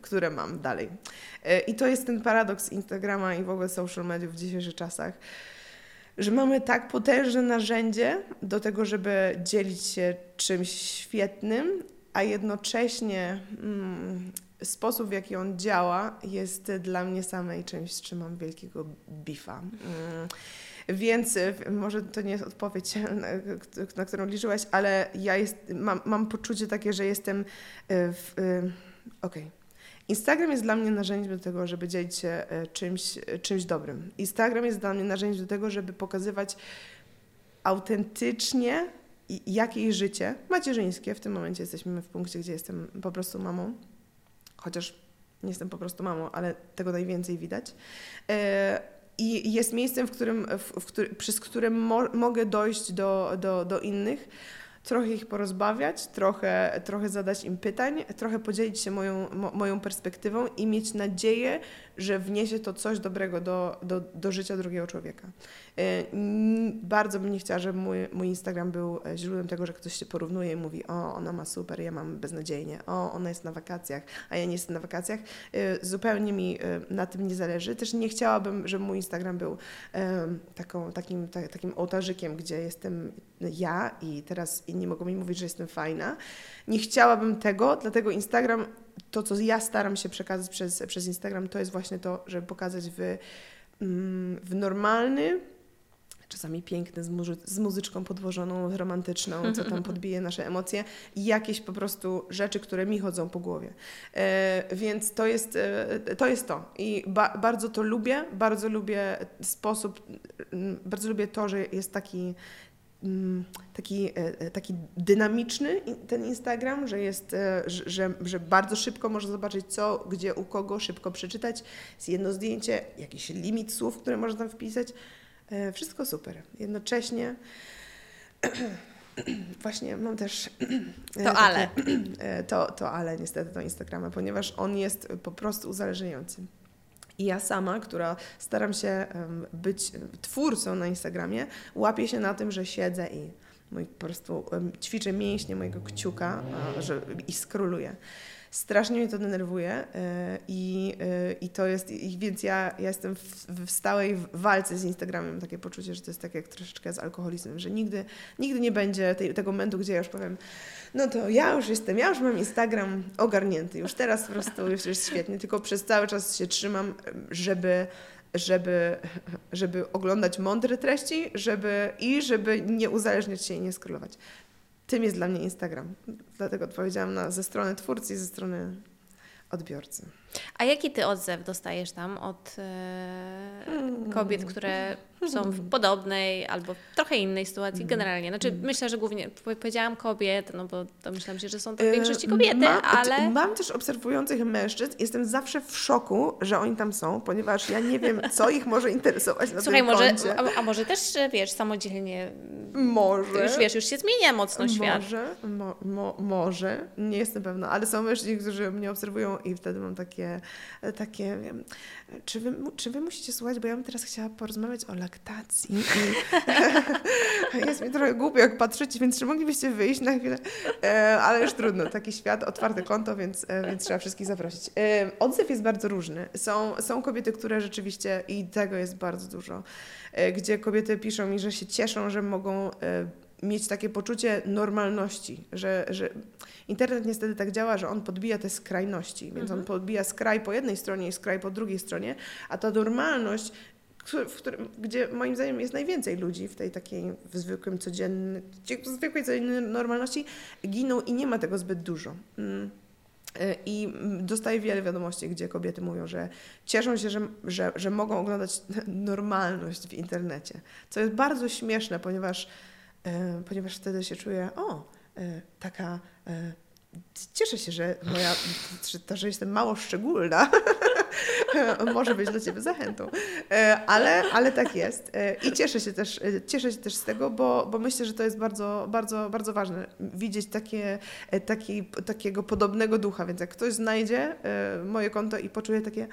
które mam dalej. I to jest ten paradoks Instagrama i w ogóle social media w dzisiejszych czasach, że mamy tak potężne narzędzie do tego, żeby dzielić się czymś świetnym, a jednocześnie mm, sposób, w jaki on działa, jest dla mnie samej czymś, z czym mam wielkiego bifa. Mm. Więc może to nie jest odpowiedź, na, na którą liczyłaś, ale ja jest, mam, mam poczucie takie, że jestem w... Okej. Okay. Instagram jest dla mnie narzędziem do tego, żeby dzielić się czymś, czymś dobrym. Instagram jest dla mnie narzędziem do tego, żeby pokazywać autentycznie, jakie życie macierzyńskie. W tym momencie jesteśmy w punkcie, gdzie jestem po prostu mamą. Chociaż nie jestem po prostu mamą, ale tego najwięcej widać. I jest miejscem, w którym, w którym, przez które mo, mogę dojść do, do, do innych, trochę ich porozbawiać, trochę, trochę zadać im pytań, trochę podzielić się moją, mo, moją perspektywą i mieć nadzieję, że wniesie to coś dobrego do, do, do życia drugiego człowieka. Bardzo bym nie chciała, żeby mój, mój Instagram był źródłem tego, że ktoś się porównuje i mówi: o, ona ma super, ja mam beznadziejnie, o, ona jest na wakacjach, a ja nie jestem na wakacjach. Zupełnie mi na tym nie zależy. Też nie chciałabym, żeby mój Instagram był taką, takim, ta, takim ołtarzykiem, gdzie jestem ja i teraz inni mogą mi mówić, że jestem fajna. Nie chciałabym tego, dlatego Instagram, to co ja staram się przekazać przez, przez Instagram, to jest właśnie to, żeby pokazać w, w normalny, czasami piękny, z, muzy- z muzyczką podłożoną, romantyczną, co tam podbije nasze emocje, i jakieś po prostu rzeczy, które mi chodzą po głowie. E, więc to jest, e, to jest to. I ba- bardzo to lubię, bardzo lubię sposób, bardzo lubię to, że jest taki Taki, taki dynamiczny ten Instagram, że jest, że, że bardzo szybko można zobaczyć co, gdzie, u kogo, szybko przeczytać, jest jedno zdjęcie, jakiś limit słów, które można tam wpisać. Wszystko super. Jednocześnie właśnie mam też to takie, ale. To, to ale niestety do Instagrama, ponieważ on jest po prostu uzależniający. I ja sama, która staram się być twórcą na Instagramie, łapię się na tym, że siedzę i mój, po prostu ćwiczę mięśnie mojego kciuka że, i skroluję. Strasznie mnie to denerwuje i, i to jest, i więc ja, ja jestem w, w stałej walce z Instagramem. Mam takie poczucie, że to jest tak jak troszeczkę z alkoholizmem, że nigdy, nigdy nie będzie tej, tego momentu, gdzie ja już powiem: no to ja już jestem, ja już mam Instagram ogarnięty, już teraz po prostu już jest świetnie, tylko przez cały czas się trzymam, żeby żeby, żeby oglądać mądre treści, żeby i żeby nie uzależniać się i nie scrollować. Tym jest dla mnie Instagram. Dlatego odpowiedziałam na, ze strony twórcy i ze strony odbiorcy. A jaki ty odzew dostajesz tam od yy, kobiet, które są w podobnej albo trochę innej sytuacji generalnie? Znaczy myślę, że głównie powiedziałam kobiet, no bo to myślałam się, że są to w większości kobiety, mam, ale... Mam też obserwujących mężczyzn. Jestem zawsze w szoku, że oni tam są, ponieważ ja nie wiem, co ich może interesować na Słuchaj, tym może, a, a może też, wiesz, samodzielnie... Może. Już wiesz, już się zmienia mocno świat. Może, mo, mo, może. Nie jestem pewna, ale są mężczyźni, którzy mnie obserwują i wtedy mam takie takie, czy wy, czy wy musicie słuchać, bo ja bym teraz chciała porozmawiać o laktacji. Jest mi trochę głupio, jak patrzycie, więc czy moglibyście wyjść na chwilę? E, ale już trudno, taki świat, otwarte konto, więc, e, więc trzeba wszystkich zaprosić. E, odzew jest bardzo różny. Są, są kobiety, które rzeczywiście, i tego jest bardzo dużo, e, gdzie kobiety piszą mi, że się cieszą, że mogą... E, mieć takie poczucie normalności, że, że internet niestety tak działa, że on podbija te skrajności, więc mhm. on podbija skraj po jednej stronie i skraj po drugiej stronie, a ta normalność w którym, gdzie moim zdaniem jest najwięcej ludzi w tej takiej w zwykłym codziennej, w zwykłej codziennej normalności, giną i nie ma tego zbyt dużo. I dostaję wiele wiadomości, gdzie kobiety mówią, że cieszą się, że, że, że mogą oglądać normalność w internecie, co jest bardzo śmieszne, ponieważ, e, ponieważ wtedy się czuję, o, e, taka, e, cieszę się, że moja, to, że jestem mało szczególna, może być dla Ciebie zachętą, ale, ale tak jest i cieszę się też, cieszę się też z tego, bo, bo myślę, że to jest bardzo, bardzo, bardzo ważne, widzieć takie, taki, takiego podobnego ducha, więc jak ktoś znajdzie moje konto i poczuje takie,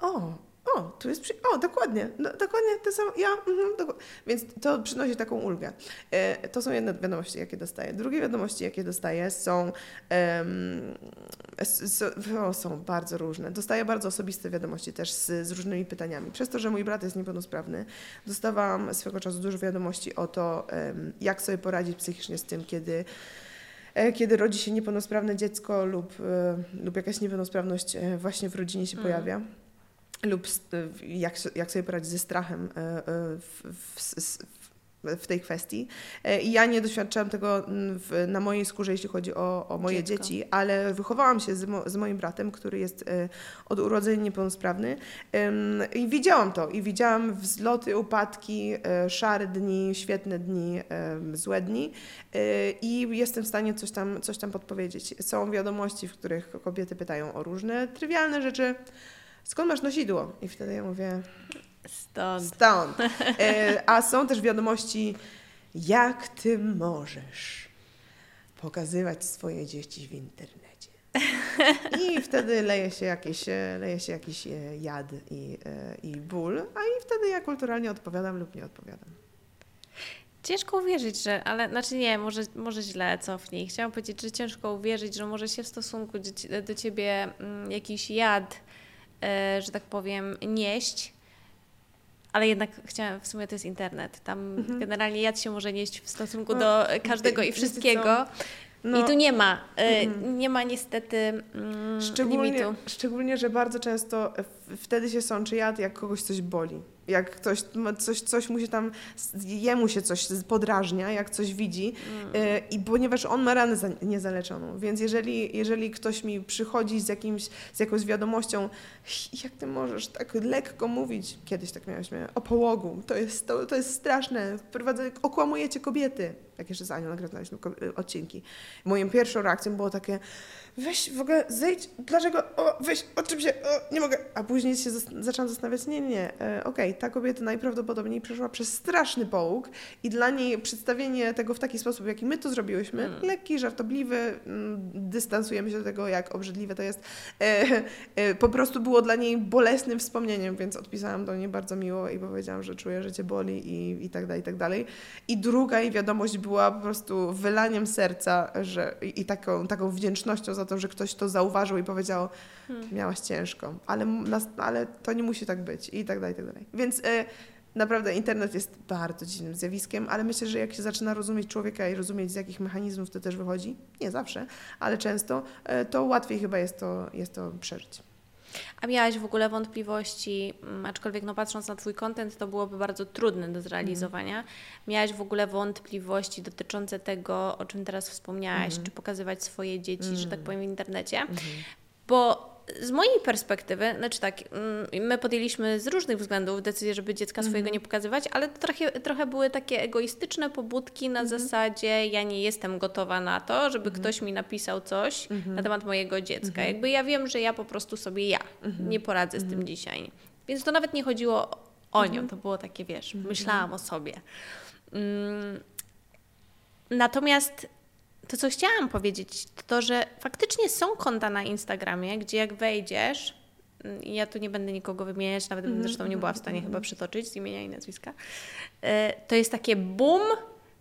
o, o, tu jest, przy... o, dokładnie, no, dokładnie to samo, ja, mm, doku... więc to przynosi taką ulgę. E, to są jedne wiadomości, jakie dostaję. Drugie wiadomości, jakie dostaję są, um, s, o, są bardzo różne. Dostaję bardzo osobiste wiadomości też z, z różnymi pytaniami. Przez to, że mój brat jest niepełnosprawny, dostawałam swego czasu dużo wiadomości o to, um, jak sobie poradzić psychicznie z tym, kiedy Kiedy rodzi się niepełnosprawne dziecko lub, lub jakaś niepełnosprawność właśnie w rodzinie się mm. pojawia, lub jak, jak sobie poradzić ze strachem w, w, w, w tej kwestii. I ja nie doświadczałam tego w, na mojej skórze, jeśli chodzi o, o moje Dziecko. dzieci, ale wychowałam się z, mo, z moim bratem, który jest od urodzenia niepełnosprawny i widziałam to. I widziałam wzloty, upadki, szare dni, świetne dni, złe dni i jestem w stanie coś tam, coś tam podpowiedzieć. Są wiadomości, w których kobiety pytają o różne trywialne rzeczy. Skąd masz nosidło? I wtedy ja mówię... Stąd. Stąd. E, a są też wiadomości, jak ty możesz pokazywać swoje dzieci w internecie. I wtedy leje się jakiś, leje się jakiś jad i, i ból, a i wtedy ja kulturalnie odpowiadam lub nie odpowiadam. Ciężko uwierzyć, że, ale znaczy nie, może, może źle cofnij. Chciałam powiedzieć, że ciężko uwierzyć, że może się w stosunku do, do ciebie m, jakiś jad... że tak powiem, nieść, ale jednak chciałam, w sumie to jest internet, tam mhm. generalnie jad się może nieść w stosunku no, do każdego i wszystkiego no. i tu nie ma, mhm. nie ma niestety mm, szczególnie, limitu. Szczególnie, że bardzo często wtedy się sączy jad, jak kogoś coś boli. Jak ktoś, coś, coś mu się tam, jemu się coś podrażnia, jak coś widzi, mm. i ponieważ on ma ranę za, niezaleczoną, więc jeżeli, jeżeli ktoś mi przychodzi z, jakimś, z jakąś wiadomością, jak ty możesz tak lekko mówić, kiedyś tak miałeś, miałeś o połogu, to jest, to, to jest straszne, okłamujecie kobiety. Jak jeszcze z Anią nagrywaliśmy odcinki. Moją pierwszą reakcją było takie, weź w ogóle zejdź, dlaczego, o, weź, odczep się, o, nie mogę. A później się zas- zaczęłam zastanawiać, nie, nie, nie, e, okej, okay, ta kobieta najprawdopodobniej przeszła przez straszny połóg i dla niej przedstawienie tego w taki sposób, jaki my to zrobiłyśmy, mm. lekki, żartobliwy, m, dystansujemy się do tego, jak obrzydliwe to jest, e, e, po prostu było dla niej bolesnym wspomnieniem, więc odpisałam do niej bardzo miło i powiedziałam, że czuję, że cię boli i, i tak dalej, i tak dalej. I druga i wiadomość była po prostu wylaniem serca że, i taką, taką wdzięcznością za to, że ktoś to zauważył i powiedział hmm. miałaś ciężko, ale, ale to nie musi tak być i tak dalej, i tak dalej. Więc y, naprawdę internet jest bardzo dziwnym zjawiskiem, ale myślę, że jak się zaczyna rozumieć człowieka i rozumieć z jakich mechanizmów to też wychodzi, nie zawsze, ale często, y, to łatwiej chyba jest to, jest to przeżyć. A miałaś w ogóle wątpliwości, aczkolwiek no patrząc na Twój content, to byłoby bardzo trudne do zrealizowania. Mm. Miałaś w ogóle wątpliwości dotyczące tego, o czym teraz wspomniałaś, mm. czy pokazywać swoje dzieci, mm. że tak powiem, w internecie? Mm. Bo z mojej perspektywy, znaczy tak, my podjęliśmy z różnych względów decyzję, żeby dziecka mm. swojego nie pokazywać, ale to trochę, trochę były takie egoistyczne pobudki na mm. zasadzie ja nie jestem gotowa na to, żeby mm. ktoś mi napisał coś mm. na temat mojego dziecka. Mm. Jakby ja wiem, że ja po prostu sobie ja mm. nie poradzę mm. z tym dzisiaj. Więc to nawet nie chodziło o mm. nią, to było takie, wiesz, mm. myślałam o sobie. Mm. Natomiast... To, co chciałam powiedzieć, to to, że faktycznie są konta na Instagramie, gdzie jak wejdziesz, ja tu nie będę nikogo wymieniać, nawet mm-hmm. zresztą nie była w stanie mm-hmm. chyba przytoczyć z imienia i nazwiska, to jest takie boom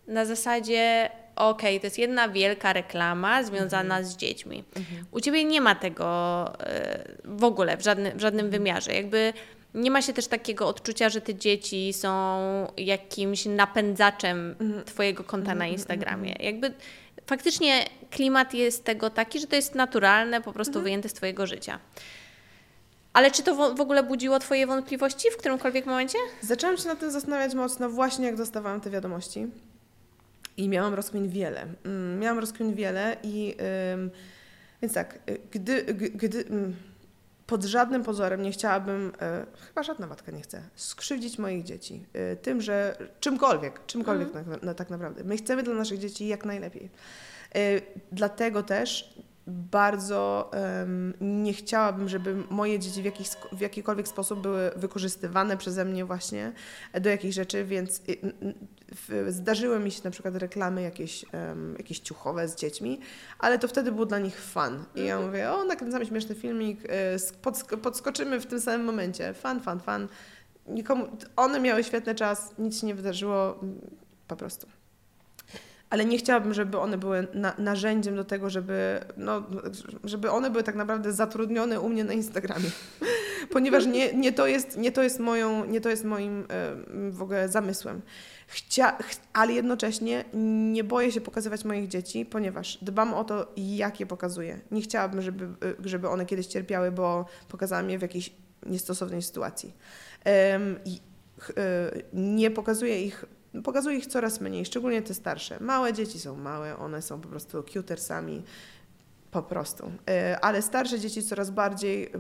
na zasadzie, okej, okay, to jest jedna wielka reklama związana mm-hmm. z dziećmi. Mm-hmm. U Ciebie nie ma tego w ogóle, w, żadny, w żadnym wymiarze. Jakby nie ma się też takiego odczucia, że te dzieci są jakimś napędzaczem mm-hmm. Twojego konta na Instagramie. Jakby... Faktycznie klimat jest tego taki, że to jest naturalne, po prostu mhm. wyjęte z Twojego życia. Ale czy to w ogóle budziło Twoje wątpliwości w którymkolwiek momencie? Zaczęłam się nad tym zastanawiać mocno właśnie jak dostawałam te wiadomości. I miałam rozkmin wiele. Miałam rozkmin wiele i... Ym, więc tak, gdy... gdy ym, pod żadnym pozorem nie chciałabym, e, chyba żadna matka nie chce, skrzywdzić moich dzieci e, tym, że czymkolwiek, czymkolwiek mm. na, na, tak naprawdę. My chcemy dla naszych dzieci jak najlepiej. E, dlatego też bardzo e, nie chciałabym, żeby moje dzieci w, jakich, w jakikolwiek sposób były wykorzystywane przeze mnie właśnie do jakichś rzeczy, więc e, w, zdarzyły mi się na przykład reklamy jakieś, e, jakieś ciuchowe z dziećmi, ale to wtedy był dla nich fun. I ja mówię, o, nakręcamy śmieszny filmik, e, podsk- podskoczymy w tym samym momencie. Fun, fun, fun. Nikomu, one miały świetny czas, nic się nie wydarzyło, po prostu. Ale nie chciałabym, żeby one były na, narzędziem do tego, żeby, no, żeby one były tak naprawdę zatrudnione u mnie na Instagramie. Ponieważ nie, nie, to jest, nie, to jest moją, nie to jest moim y, w ogóle zamysłem. Chcia, ch, ale jednocześnie nie boję się pokazywać moich dzieci, ponieważ dbam o to, jak je pokazuję. Nie chciałabym, żeby, żeby one kiedyś cierpiały, bo pokazałam je w jakiejś niestosownej sytuacji. Y, y, y, nie pokazuję ich Pokazuje ich coraz mniej, szczególnie te starsze. Małe dzieci są małe, one są po prostu cutersami, po prostu. Ale starsze dzieci coraz bardziej,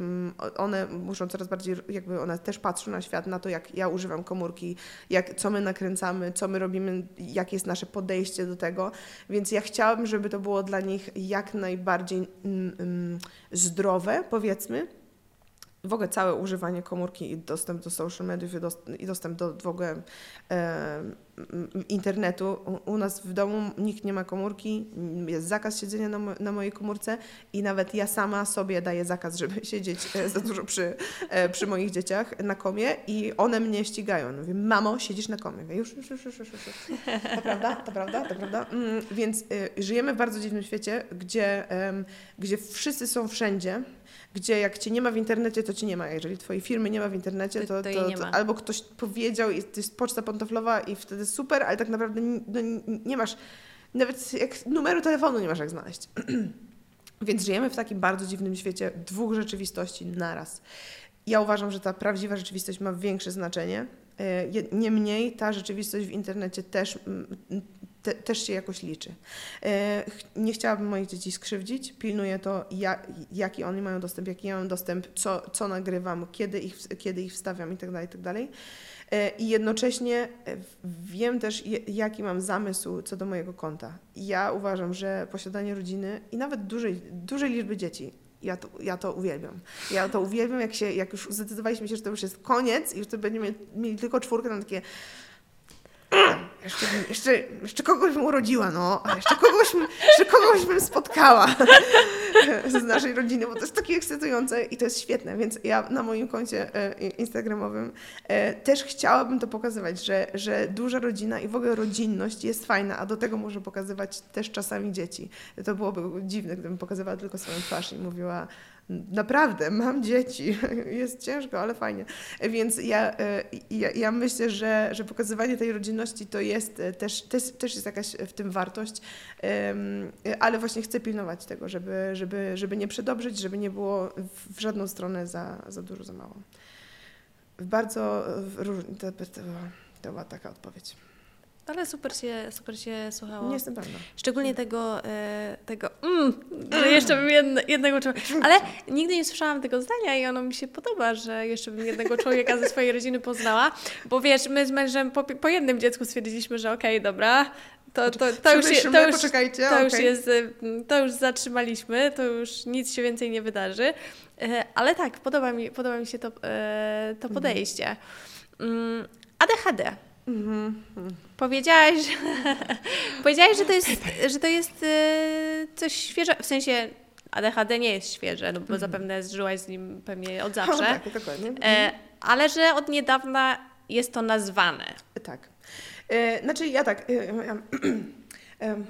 one muszą coraz bardziej, jakby one też patrzą na świat, na to, jak ja używam komórki, jak, co my nakręcamy, co my robimy, jakie jest nasze podejście do tego. Więc ja chciałabym, żeby to było dla nich jak najbardziej mm, mm, zdrowe, powiedzmy. W ogóle całe używanie komórki i dostęp do social mediów i dostęp do w ogóle e, internetu. U nas w domu nikt nie ma komórki, jest zakaz siedzenia na, mo- na mojej komórce i nawet ja sama sobie daję zakaz, żeby siedzieć za dużo przy, e, przy moich dzieciach na komie i one mnie ścigają. Mówię, mamo, siedzisz na komie. Mówię, już, już, już, już, już, już. To prawda, to prawda, to prawda. Mm, więc e, żyjemy w bardzo dziwnym świecie, gdzie, e, gdzie wszyscy są wszędzie, gdzie jak Cię nie ma w internecie, to Cię nie ma. Jeżeli Twojej firmy nie ma w internecie, to, to, to, to albo ktoś powiedział i to jest poczta pantoflowa i wtedy super, ale tak naprawdę no, nie masz, nawet jak numeru telefonu nie masz jak znaleźć. Więc żyjemy w takim bardzo dziwnym świecie dwóch rzeczywistości naraz. Ja uważam, że ta prawdziwa rzeczywistość ma większe znaczenie. Niemniej ta rzeczywistość w internecie też, te, też się jakoś liczy. Nie chciałabym moich dzieci skrzywdzić, pilnuję to, jak, jaki oni mają dostęp, jaki ja mam dostęp, co, co nagrywam, kiedy ich, kiedy ich wstawiam itd., itd. I jednocześnie wiem też, jaki mam zamysł co do mojego konta. Ja uważam, że posiadanie rodziny i nawet dużej, dużej liczby dzieci, Ja to, ja to uwielbiam. Ja to uwielbiam, jak, się, jak już zdecydowaliśmy się, że to już jest koniec i już to będziemy mieli tylko czwórkę na takie jeszcze, jeszcze, jeszcze kogoś bym urodziła, no. A jeszcze kogoś, jeszcze kogoś bym spotkała z naszej rodziny, bo to jest takie ekscytujące i to jest świetne. Więc ja na moim koncie instagramowym też chciałabym to pokazywać, że, że duża rodzina i w ogóle rodzinność jest fajna, a do tego może pokazywać też czasami dzieci. To byłoby dziwne, gdybym pokazywała tylko swoją twarz i mówiła... Naprawdę, mam dzieci, jest ciężko, ale fajnie. Więc ja, ja, ja myślę, że, że pokazywanie tej rodzinności to jest też, też, też jest jakaś w tym wartość, ale właśnie chcę pilnować tego, żeby, żeby, żeby nie przedobrzyć, żeby nie było w żadną stronę za, za dużo, za mało. Bardzo różnie, to, to, to była taka odpowiedź. Ale super się, super się słuchało. Nie jestem pewna. Szczególnie tego, e, tego mm, że jeszcze bym jedne, jednego człowieka... Ale nigdy nie słyszałam tego zdania i ono mi się podoba, że jeszcze bym jednego człowieka ze swojej rodziny poznała. Bo wiesz, my z mężem po, po jednym dziecku stwierdziliśmy, że okej, okay, dobra, to, to, to, to, już, je, to, już, to okay. już jest... To już zatrzymaliśmy, to już nic się więcej nie wydarzy. E, ale tak, podoba mi, podoba mi się to, e, to podejście. Mm, A D H D. Mm-hmm. Powiedziałaś, powiedziałaś, że to jest, że to jest yy, coś świeże, w sensie A D H D nie jest świeże, no bo mm-hmm. zapewne zżyłaś z nim pewnie od zawsze, o, tak, dokładnie. E, ale że od niedawna jest to nazwane. Tak, e, znaczy ja tak, e, e, e,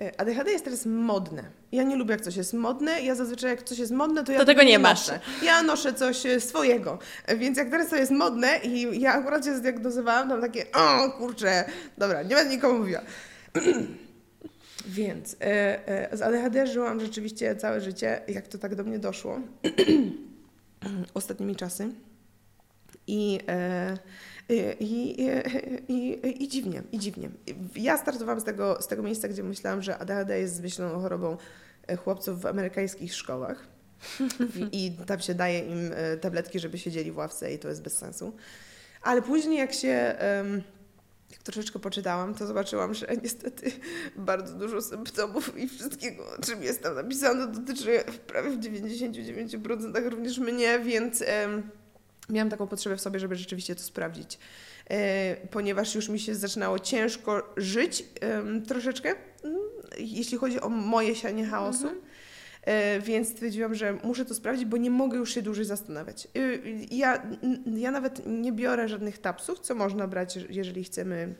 e, A D H D jest teraz modne. Ja nie lubię, jak coś jest modne. Ja zazwyczaj, jak coś jest modne, to ja to tego nie, nie masz. Noszę. Ja noszę coś swojego. Więc jak teraz to jest modne i ja akurat się zdiagnozowałam, tam takie o kurczę, dobra, nie będę nikomu mówiła. Więc e, e, z A D H D żyłam rzeczywiście całe życie, jak to tak do mnie doszło. ostatnimi czasy. I, i, i, i, i dziwnie, i dziwnie. Ja startowałam z tego, z tego miejsca, gdzie myślałam, że A D H D jest zmyśloną chorobą chłopców w amerykańskich szkołach i tam się daje im tabletki, żeby siedzieli w ławce i to jest bez sensu. Ale później jak się um, troszeczkę poczytałam, to zobaczyłam, że niestety bardzo dużo symptomów i wszystkiego, o czym jest tam napisane, dotyczy prawie w dziewięćdziesięciu dziewięciu procentach również mnie, więc... Um, Miałam taką potrzebę w sobie, żeby rzeczywiście to sprawdzić, e, ponieważ już mi się zaczynało ciężko żyć e, troszeczkę, jeśli chodzi o moje sianie chaosu, mm-hmm. e, więc stwierdziłam, że muszę to sprawdzić, bo nie mogę już się dłużej zastanawiać. E, ja, ja nawet nie biorę żadnych tapsów, co można brać, jeżeli chcemy,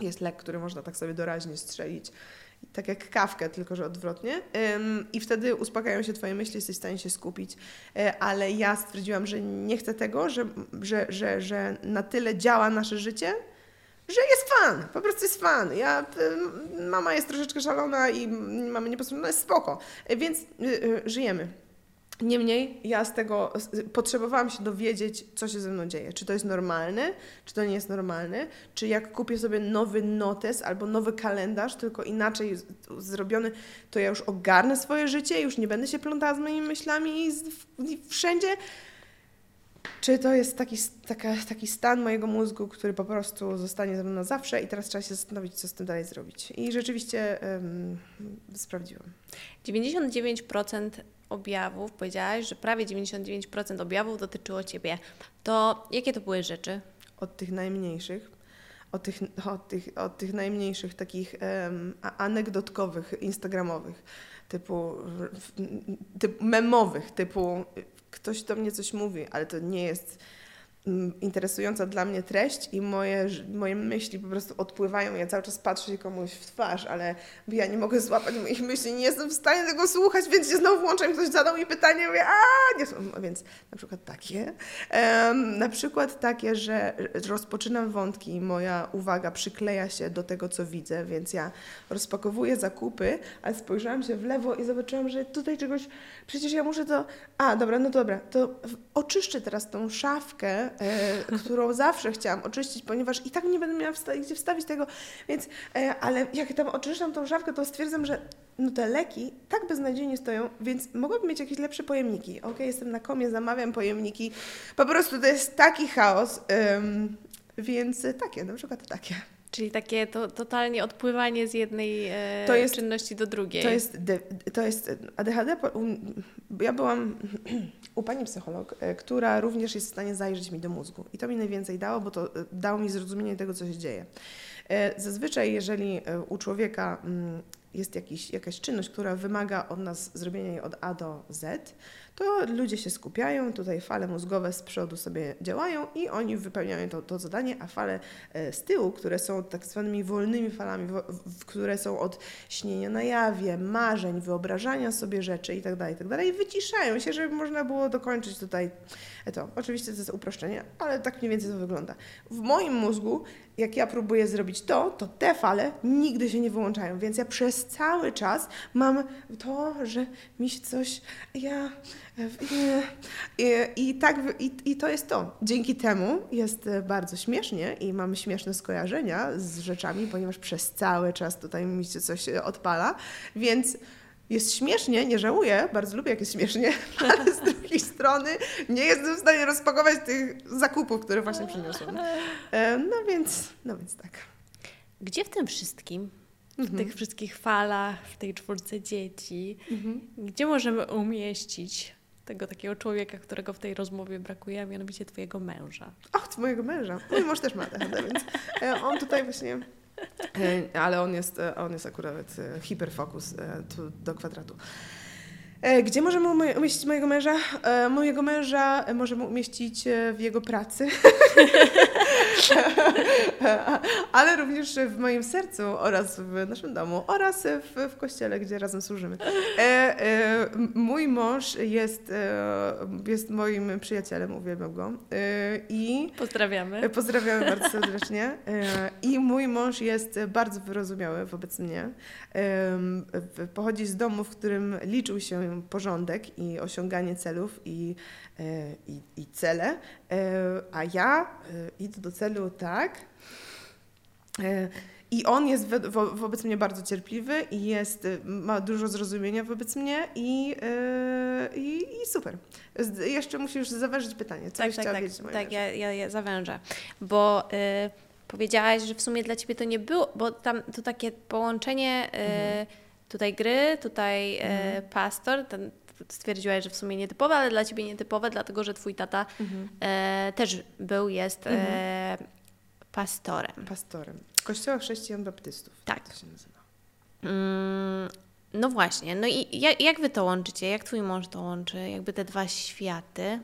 jest lek, który można tak sobie doraźnie strzelić, tak jak kawkę, tylko że odwrotnie. I wtedy uspokajają się Twoje myśli, jesteś w stanie się skupić. Ale ja stwierdziłam, że nie chcę tego, że, że, że, że na tyle działa nasze życie, że jest fan, po prostu jest fan. Ja, mama jest troszeczkę szalona i mamy nieposłuszne, jest spoko. Więc żyjemy. Niemniej ja z tego potrzebowałam się dowiedzieć, co się ze mną dzieje. Czy to jest normalne, czy to nie jest normalne, czy jak kupię sobie nowy notes albo nowy kalendarz, tylko inaczej zrobiony, to ja już ogarnę swoje życie, już nie będę się plątała z moimi myślami i z, i wszędzie. Czy to jest taki, taka, taki stan mojego mózgu, który po prostu zostanie ze mną na zawsze i teraz trzeba się zastanowić, co z tym dalej zrobić. I rzeczywiście um, sprawdziłam. dziewięćdziesiąt dziewięć procent objawów, powiedziałaś, że prawie dziewięćdziesiąt dziewięć procent objawów dotyczyło Ciebie. To jakie to były rzeczy? Od tych najmniejszych, od tych, od tych, od tych najmniejszych takich um, anegdotkowych, instagramowych, typu, typu memowych, typu ktoś do mnie coś mówi, ale to nie jest um, interesująca dla mnie treść i moje, moje myśli po prostu odpływają. Ja cały czas patrzę komuś w twarz, ale ja nie mogę złapać moich myśli, nie jestem w stanie tego słuchać, więc się znowu włączam i ktoś zadał mi pytanie, mówię, a nie są. Więc na przykład takie, um, na przykład takie, że rozpoczynam wątki i moja uwaga przykleja się do tego, co widzę, więc ja rozpakowuję zakupy, ale spojrzałam się w lewo i zobaczyłam, że tutaj czegoś, przecież ja muszę to, a dobra, no dobra, to oczyszczę teraz tą szafkę, E, którą zawsze chciałam oczyścić, ponieważ i tak nie będę miała wsta- gdzie wstawić tego, więc, e, ale jak tam oczyszczam tą szafkę, to stwierdzam, że no te leki tak beznadziejnie stoją, więc mogłabym mieć jakieś lepsze pojemniki. Okej, okay, jestem na komie, zamawiam pojemniki, po prostu to jest taki chaos, ym, więc takie, na przykład takie. Czyli takie to, totalnie odpływanie z jednej e, to jest, czynności do drugiej. To jest, to jest A D H D. Ja byłam u pani psycholog, która również jest w stanie zajrzeć mi do mózgu. I to mi najwięcej dało, bo to dało mi zrozumienie tego, co się dzieje. Zazwyczaj, jeżeli u człowieka jest jakiś, jakaś czynność, która wymaga od nas zrobienia jej od A do Z, to ludzie się skupiają, tutaj fale mózgowe z przodu sobie działają i oni wypełniają to, to zadanie, a fale z tyłu, które są tak zwanymi wolnymi falami, w, w, które są od śnienia na jawie, marzeń, wyobrażania sobie rzeczy itd., itd., i wyciszają się, żeby można było dokończyć tutaj to. Oczywiście to jest uproszczenie, ale tak mniej więcej to wygląda. W moim mózgu, jak ja próbuję zrobić to, to te fale nigdy się nie wyłączają, więc ja przez cały czas mam to, że mi się coś... ja I, i, tak, i, I to jest to. Dzięki temu jest bardzo śmiesznie i mamy śmieszne skojarzenia z rzeczami, ponieważ przez cały czas tutaj mi się coś odpala, więc jest śmiesznie, nie żałuję, bardzo lubię jak jest śmiesznie, ale z drugiej strony nie jestem w stanie rozpakować tych zakupów, które właśnie przyniosłam. No więc, no więc tak. Gdzie w tym wszystkim? W mhm. tych wszystkich falach, w tej czwórce dzieci, mhm. gdzie możemy umieścić tego takiego człowieka, którego w tej rozmowie brakuje, a mianowicie Twojego męża? Och, mojego męża. Mój mąż też ma A D H D, więc on tutaj właśnie... Ale on jest, on jest akurat hiperfokus tu do kwadratu. Gdzie możemy umieścić mojego męża? Mojego męża możemy umieścić w jego pracy, ale również w moim sercu oraz w naszym domu oraz w, w kościele, gdzie razem służymy. Mój mąż jest, jest moim przyjacielem, uwielbiam go. I pozdrawiamy. Pozdrawiamy bardzo serdecznie. I mój mąż jest bardzo wyrozumiały wobec mnie. Pochodzi z domu, w którym liczył się porządek i osiąganie celów i, i, i cele, a ja idę do celu tak. I on jest wo- wobec mnie bardzo cierpliwy i jest, ma dużo zrozumienia wobec mnie i, yy, i, i super. Z- jeszcze musisz zawężyć pytanie. Co tak, tak, tak, wiedzieć, tak ja, ja, ja zawężę, bo yy, powiedziałaś, że w sumie dla Ciebie to nie było, bo tam to takie połączenie yy, mhm. tutaj gry, tutaj yy, mhm. pastor, ten, stwierdziłaś, że w sumie nietypowe, ale dla Ciebie nietypowe, dlatego że Twój tata mhm. yy, też był, jest mhm. yy, pastorem. Pastorem. Kościoła chrześcijan baptystów. Tak. To się nazywa. Mm, no właśnie. No i jak, jak wy to łączycie? Jak twój mąż to łączy? Jakby te dwa światy?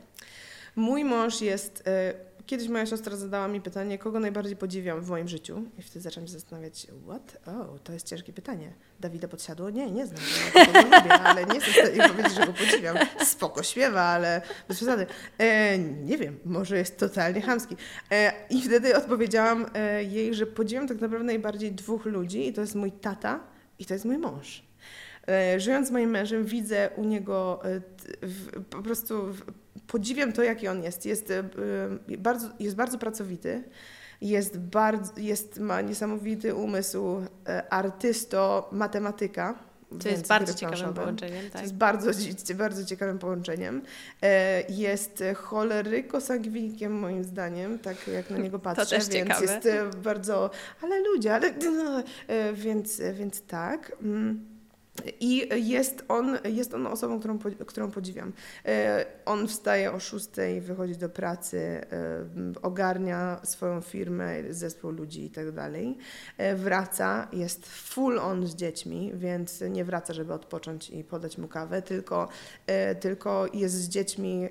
Mój mąż jest... Y, kiedyś moja siostra zadała mi pytanie, kogo najbardziej podziwiam w moim życiu? I wtedy zaczęłam się zastanawiać, what? O, to jest ciężkie pytanie. Dawida Podsiadło? Nie, nie znam. Ja go lubię, ale nie jestem w stanie powiedzieć, że go podziwiam. Spoko śpiewa, ale bez przesady. E, nie wiem, może jest totalnie chamski. E, I wtedy odpowiedziałam e, jej, że podziwiam tak naprawdę najbardziej dwóch ludzi i to jest mój tata i to jest mój mąż. E, żyjąc z moim mężem widzę u niego e, w, po prostu w, podziwiam to, jaki on jest. Jest, e, bardzo, jest bardzo pracowity. Jest bardzo, jest, ma niesamowity umysł, e, artysto, matematyka. To jest bardzo ciekawym połączeniem. Tak? To jest bardzo, bardzo ciekawym połączeniem. E, jest choleryko-sangwinikiem moim zdaniem, tak jak na niego patrzę. To też więc ciekawe. Jest e, bardzo, ale ludzie, ale no, e, więc, e, więc tak. Mm. I jest on, jest on osobą, którą, którą podziwiam. On wstaje o szóstej, wychodzi do pracy, ogarnia swoją firmę, zespół ludzi i tak dalej. Wraca, jest full on z dziećmi, więc nie wraca, żeby odpocząć i podać mu kawę, tylko, tylko jest z dziećmi,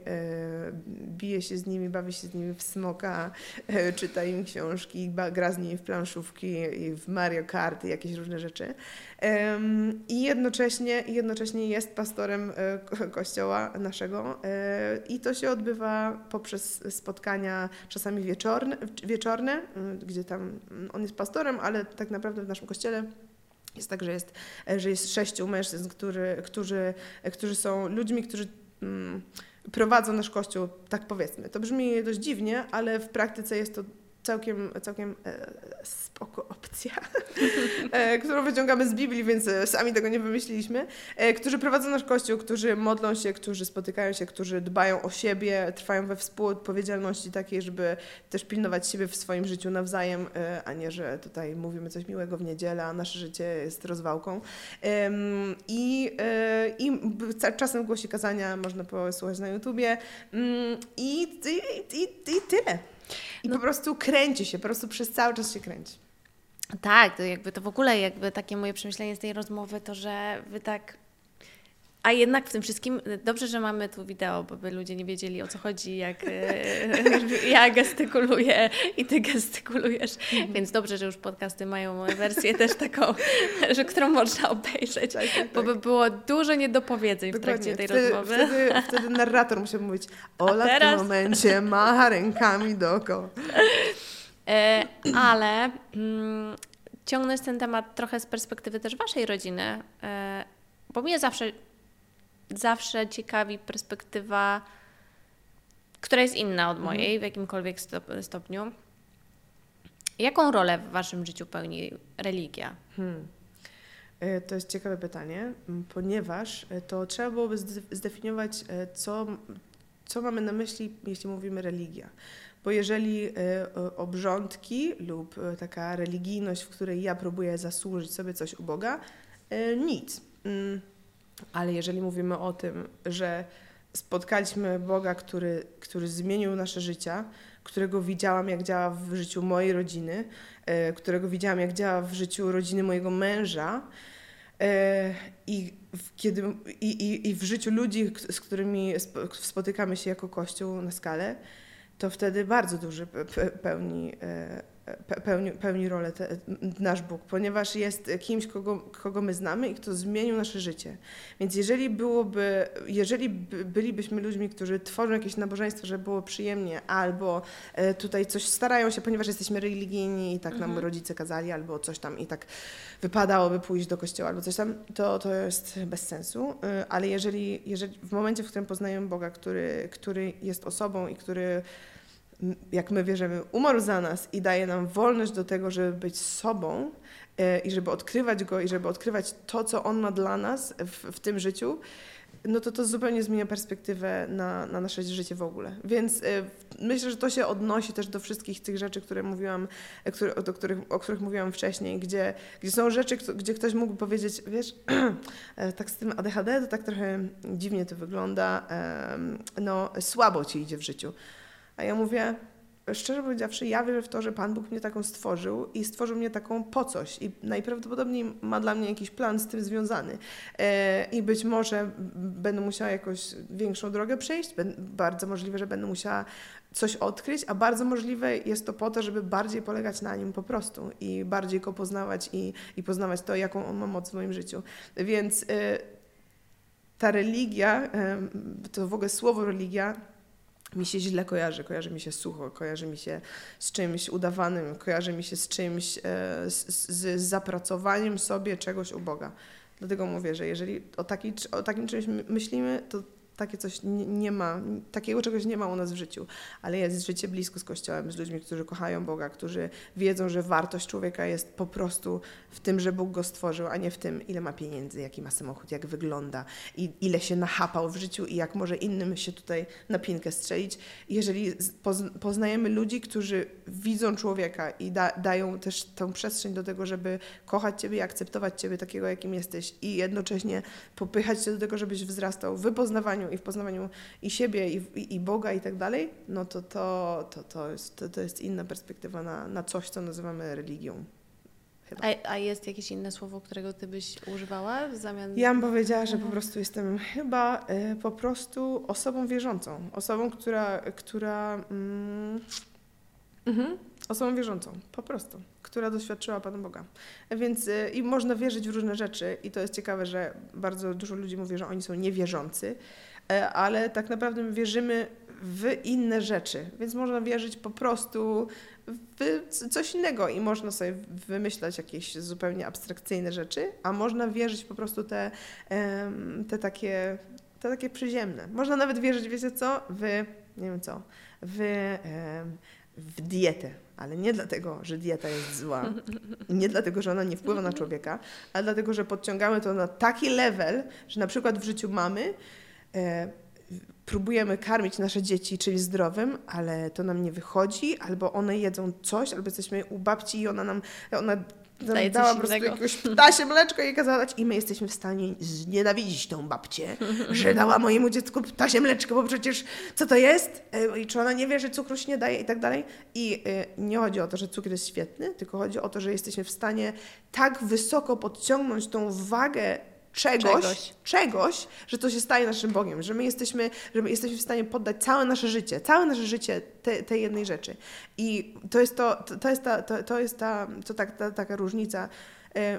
bije się z nimi, bawi się z nimi w smoka, czyta im książki, gra z nimi w planszówki, i w Mario Kart i jakieś różne rzeczy. I jednocześnie, jednocześnie jest pastorem kościoła naszego i to się odbywa poprzez spotkania czasami wieczorne, wieczorne, gdzie tam on jest pastorem, ale tak naprawdę w naszym kościele jest tak, że jest, że jest sześciu mężczyzn, który, którzy, którzy są ludźmi, którzy prowadzą nasz kościół, tak powiedzmy. To brzmi dość dziwnie, ale w praktyce jest to Całkiem, całkiem e, spoko opcja, e, którą wyciągamy z Biblii, więc sami tego nie wymyśliliśmy, e, którzy prowadzą nasz kościół, którzy modlą się, którzy spotykają się, którzy dbają o siebie, trwają we współodpowiedzialności takiej, żeby też pilnować siebie w swoim życiu nawzajem, e, a nie, że tutaj mówimy coś miłego w niedzielę, a nasze życie jest rozwałką. E, i, e, i czasem głosi kazania, można posłuchać na YouTubie i, i, i, i tyle. I no. po prostu kręci się, po prostu przez cały czas się kręci. Tak, to jakby to w ogóle jakby takie moje przemyślenie z tej rozmowy to, że wy tak... A jednak w tym wszystkim dobrze, że mamy tu wideo, bo by ludzie nie wiedzieli, o co chodzi, jak ja gestykuluję i ty gestykulujesz. Mm-hmm. Więc dobrze, że już podcasty mają wersję też taką, że, którą można obejrzeć, tak, tak, bo by było dużo niedopowiedzeń. Dokładnie. W trakcie tej wtedy, rozmowy. Wtedy, wtedy narrator musiał mówić, Ola teraz... w tym momencie macha rękami dookoła. E, ale mm, ciągnąć ten temat trochę z perspektywy też waszej rodziny, e, bo mnie zawsze... Zawsze ciekawi perspektywa, która jest inna od mojej w jakimkolwiek stopniu. Jaką rolę w waszym życiu pełni religia? Hmm. To jest ciekawe pytanie, ponieważ to trzeba byłoby zdefiniować, co, co mamy na myśli, jeśli mówimy religia. Bo jeżeli obrządki lub taka religijność, w której ja próbuję zasłużyć sobie coś u Boga, nic. Ale jeżeli mówimy o tym, że spotkaliśmy Boga, który, który zmienił nasze życia, którego widziałam, jak działa w życiu mojej rodziny, e, którego widziałam, jak działa w życiu rodziny mojego męża e, i, w, kiedy, i, i, i w życiu ludzi, z którymi spotykamy się jako Kościół na Skale, to wtedy bardzo duży pełni e, pełni, pełni rolę te, nasz Bóg, ponieważ jest kimś, kogo, kogo my znamy i kto zmienił nasze życie. Więc jeżeli byłoby, jeżeli bylibyśmy ludźmi, którzy tworzą jakieś nabożeństwo, żeby było przyjemnie, albo tutaj coś starają się, ponieważ jesteśmy religijni i tak mhm. nam rodzice kazali, albo coś tam i tak wypadałoby pójść do kościoła, albo coś tam, to, to jest bez sensu. Ale jeżeli, jeżeli w momencie, w którym poznajemy Boga, który, który jest osobą i który, jak my wierzymy, umarł za nas i daje nam wolność do tego, żeby być sobą i żeby odkrywać Go i żeby odkrywać to, co On ma dla nas w, w tym życiu, no to to zupełnie zmienia perspektywę na, na nasze życie w ogóle. Więc myślę, że to się odnosi też do wszystkich tych rzeczy, które mówiłam, które, do których, o których mówiłam wcześniej, gdzie, gdzie są rzeczy, gdzie ktoś mógłby powiedzieć, wiesz, tak z tym A D H D to tak trochę dziwnie to wygląda, no słabo ci idzie w życiu. A ja mówię, szczerze powiedziawszy, ja wierzę w to, że Pan Bóg mnie taką stworzył i stworzył mnie taką po coś i najprawdopodobniej ma dla mnie jakiś plan z tym związany. E, I być może będę musiała jakąś większą drogę przejść, Be- bardzo możliwe, że będę musiała coś odkryć, a bardzo możliwe jest to po to, żeby bardziej polegać na Nim po prostu i bardziej Go poznawać i, i poznawać to, jaką On ma moc w moim życiu. Więc e, ta religia, e, to w ogóle słowo religia, mi się źle kojarzy, kojarzy mi się sucho, kojarzy mi się z czymś udawanym, kojarzy mi się z czymś, e, z, z zapracowaniem sobie czegoś u Boga. Dlatego mówię, że jeżeli o, taki, o takim czymś myślimy, to takie coś nie, nie ma, takiego czegoś nie ma u nas w życiu, ale jest życie blisko z Kościołem, z ludźmi, którzy kochają Boga, którzy wiedzą, że wartość człowieka jest po prostu w tym, że Bóg go stworzył, a nie w tym, ile ma pieniędzy, jaki ma samochód, jak wygląda i ile się nachapał w życiu i jak może innym się tutaj na pinkę strzelić. Jeżeli poznajemy ludzi, którzy widzą człowieka i da, dają też tą przestrzeń do tego, żeby kochać Ciebie i akceptować Ciebie takiego, jakim jesteś i jednocześnie popychać Cię do tego, żebyś wzrastał w wypoznawaniu i w poznawaniu i siebie, i, i, i Boga i tak dalej, no to to, to, to, jest, to, to jest inna perspektywa na, na coś, co nazywamy religią. Chyba. A, a jest jakieś inne słowo, którego ty byś używała w zamian? Ja bym powiedziała, że po prostu jestem chyba y, po prostu osobą wierzącą. Osobą, która... która mm, mhm. Osobą wierzącą, po prostu, która doświadczyła Pana Boga. Więc yy, i można wierzyć w różne rzeczy i to jest ciekawe, że bardzo dużo ludzi mówi, że oni są niewierzący, yy, ale tak naprawdę my wierzymy w inne rzeczy, więc można wierzyć po prostu w coś innego i można sobie wymyślać jakieś zupełnie abstrakcyjne rzeczy, a można wierzyć po prostu te, yy, te, takie, te takie przyziemne. Można nawet wierzyć, wiecie co, w, nie wiem co, w... Yy, w dietę, ale nie dlatego, że dieta jest zła, nie dlatego, że ona nie wpływa na człowieka, ale dlatego, że podciągamy to na taki level, że na przykład w życiu mamy, e, próbujemy karmić nasze dzieci czymś zdrowym, ale to nam nie wychodzi, albo one jedzą coś, albo jesteśmy u babci i ona nam, ona nam dała po prostu jakieś ptasie mleczko i kazała dać i my jesteśmy w stanie znienawidzić tą babcię, że dała mojemu dziecku ptasie mleczko, bo przecież co to jest? I czy ona nie wie, że cukru się nie daje i tak dalej? I nie chodzi o to, że cukier jest świetny, tylko chodzi o to, że jesteśmy w stanie tak wysoko podciągnąć tą wagę Czegoś, czegoś, czegoś, że to się staje naszym Bogiem, że my jesteśmy, że my jesteśmy w stanie poddać całe nasze życie, całe nasze życie tej te jednej rzeczy. I to jest to, to jest ta, to, to jest ta, to tak, ta, taka różnica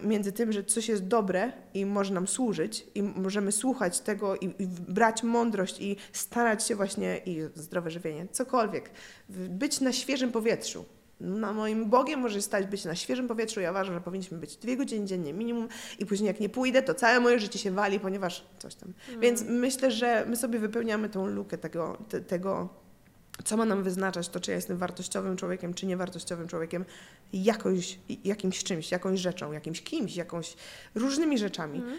między tym, że coś jest dobre i może nam służyć i możemy słuchać tego i, i brać mądrość i starać się właśnie i zdrowe żywienie, cokolwiek, być na świeżym powietrzu. Na moim Bogiem może stać być na świeżym powietrzu. Ja uważam, że powinniśmy być dwie godziny dziennie minimum i później jak nie pójdę, to całe moje życie się wali, ponieważ coś tam. Mm. Więc myślę, że my sobie wypełniamy tą lukę tego, te, tego, co ma nam wyznaczać to, czy ja jestem wartościowym człowiekiem, czy niewartościowym człowiekiem, jakąś, jakimś czymś, jakąś rzeczą, jakimś kimś, jakąś różnymi rzeczami. Mm. Y-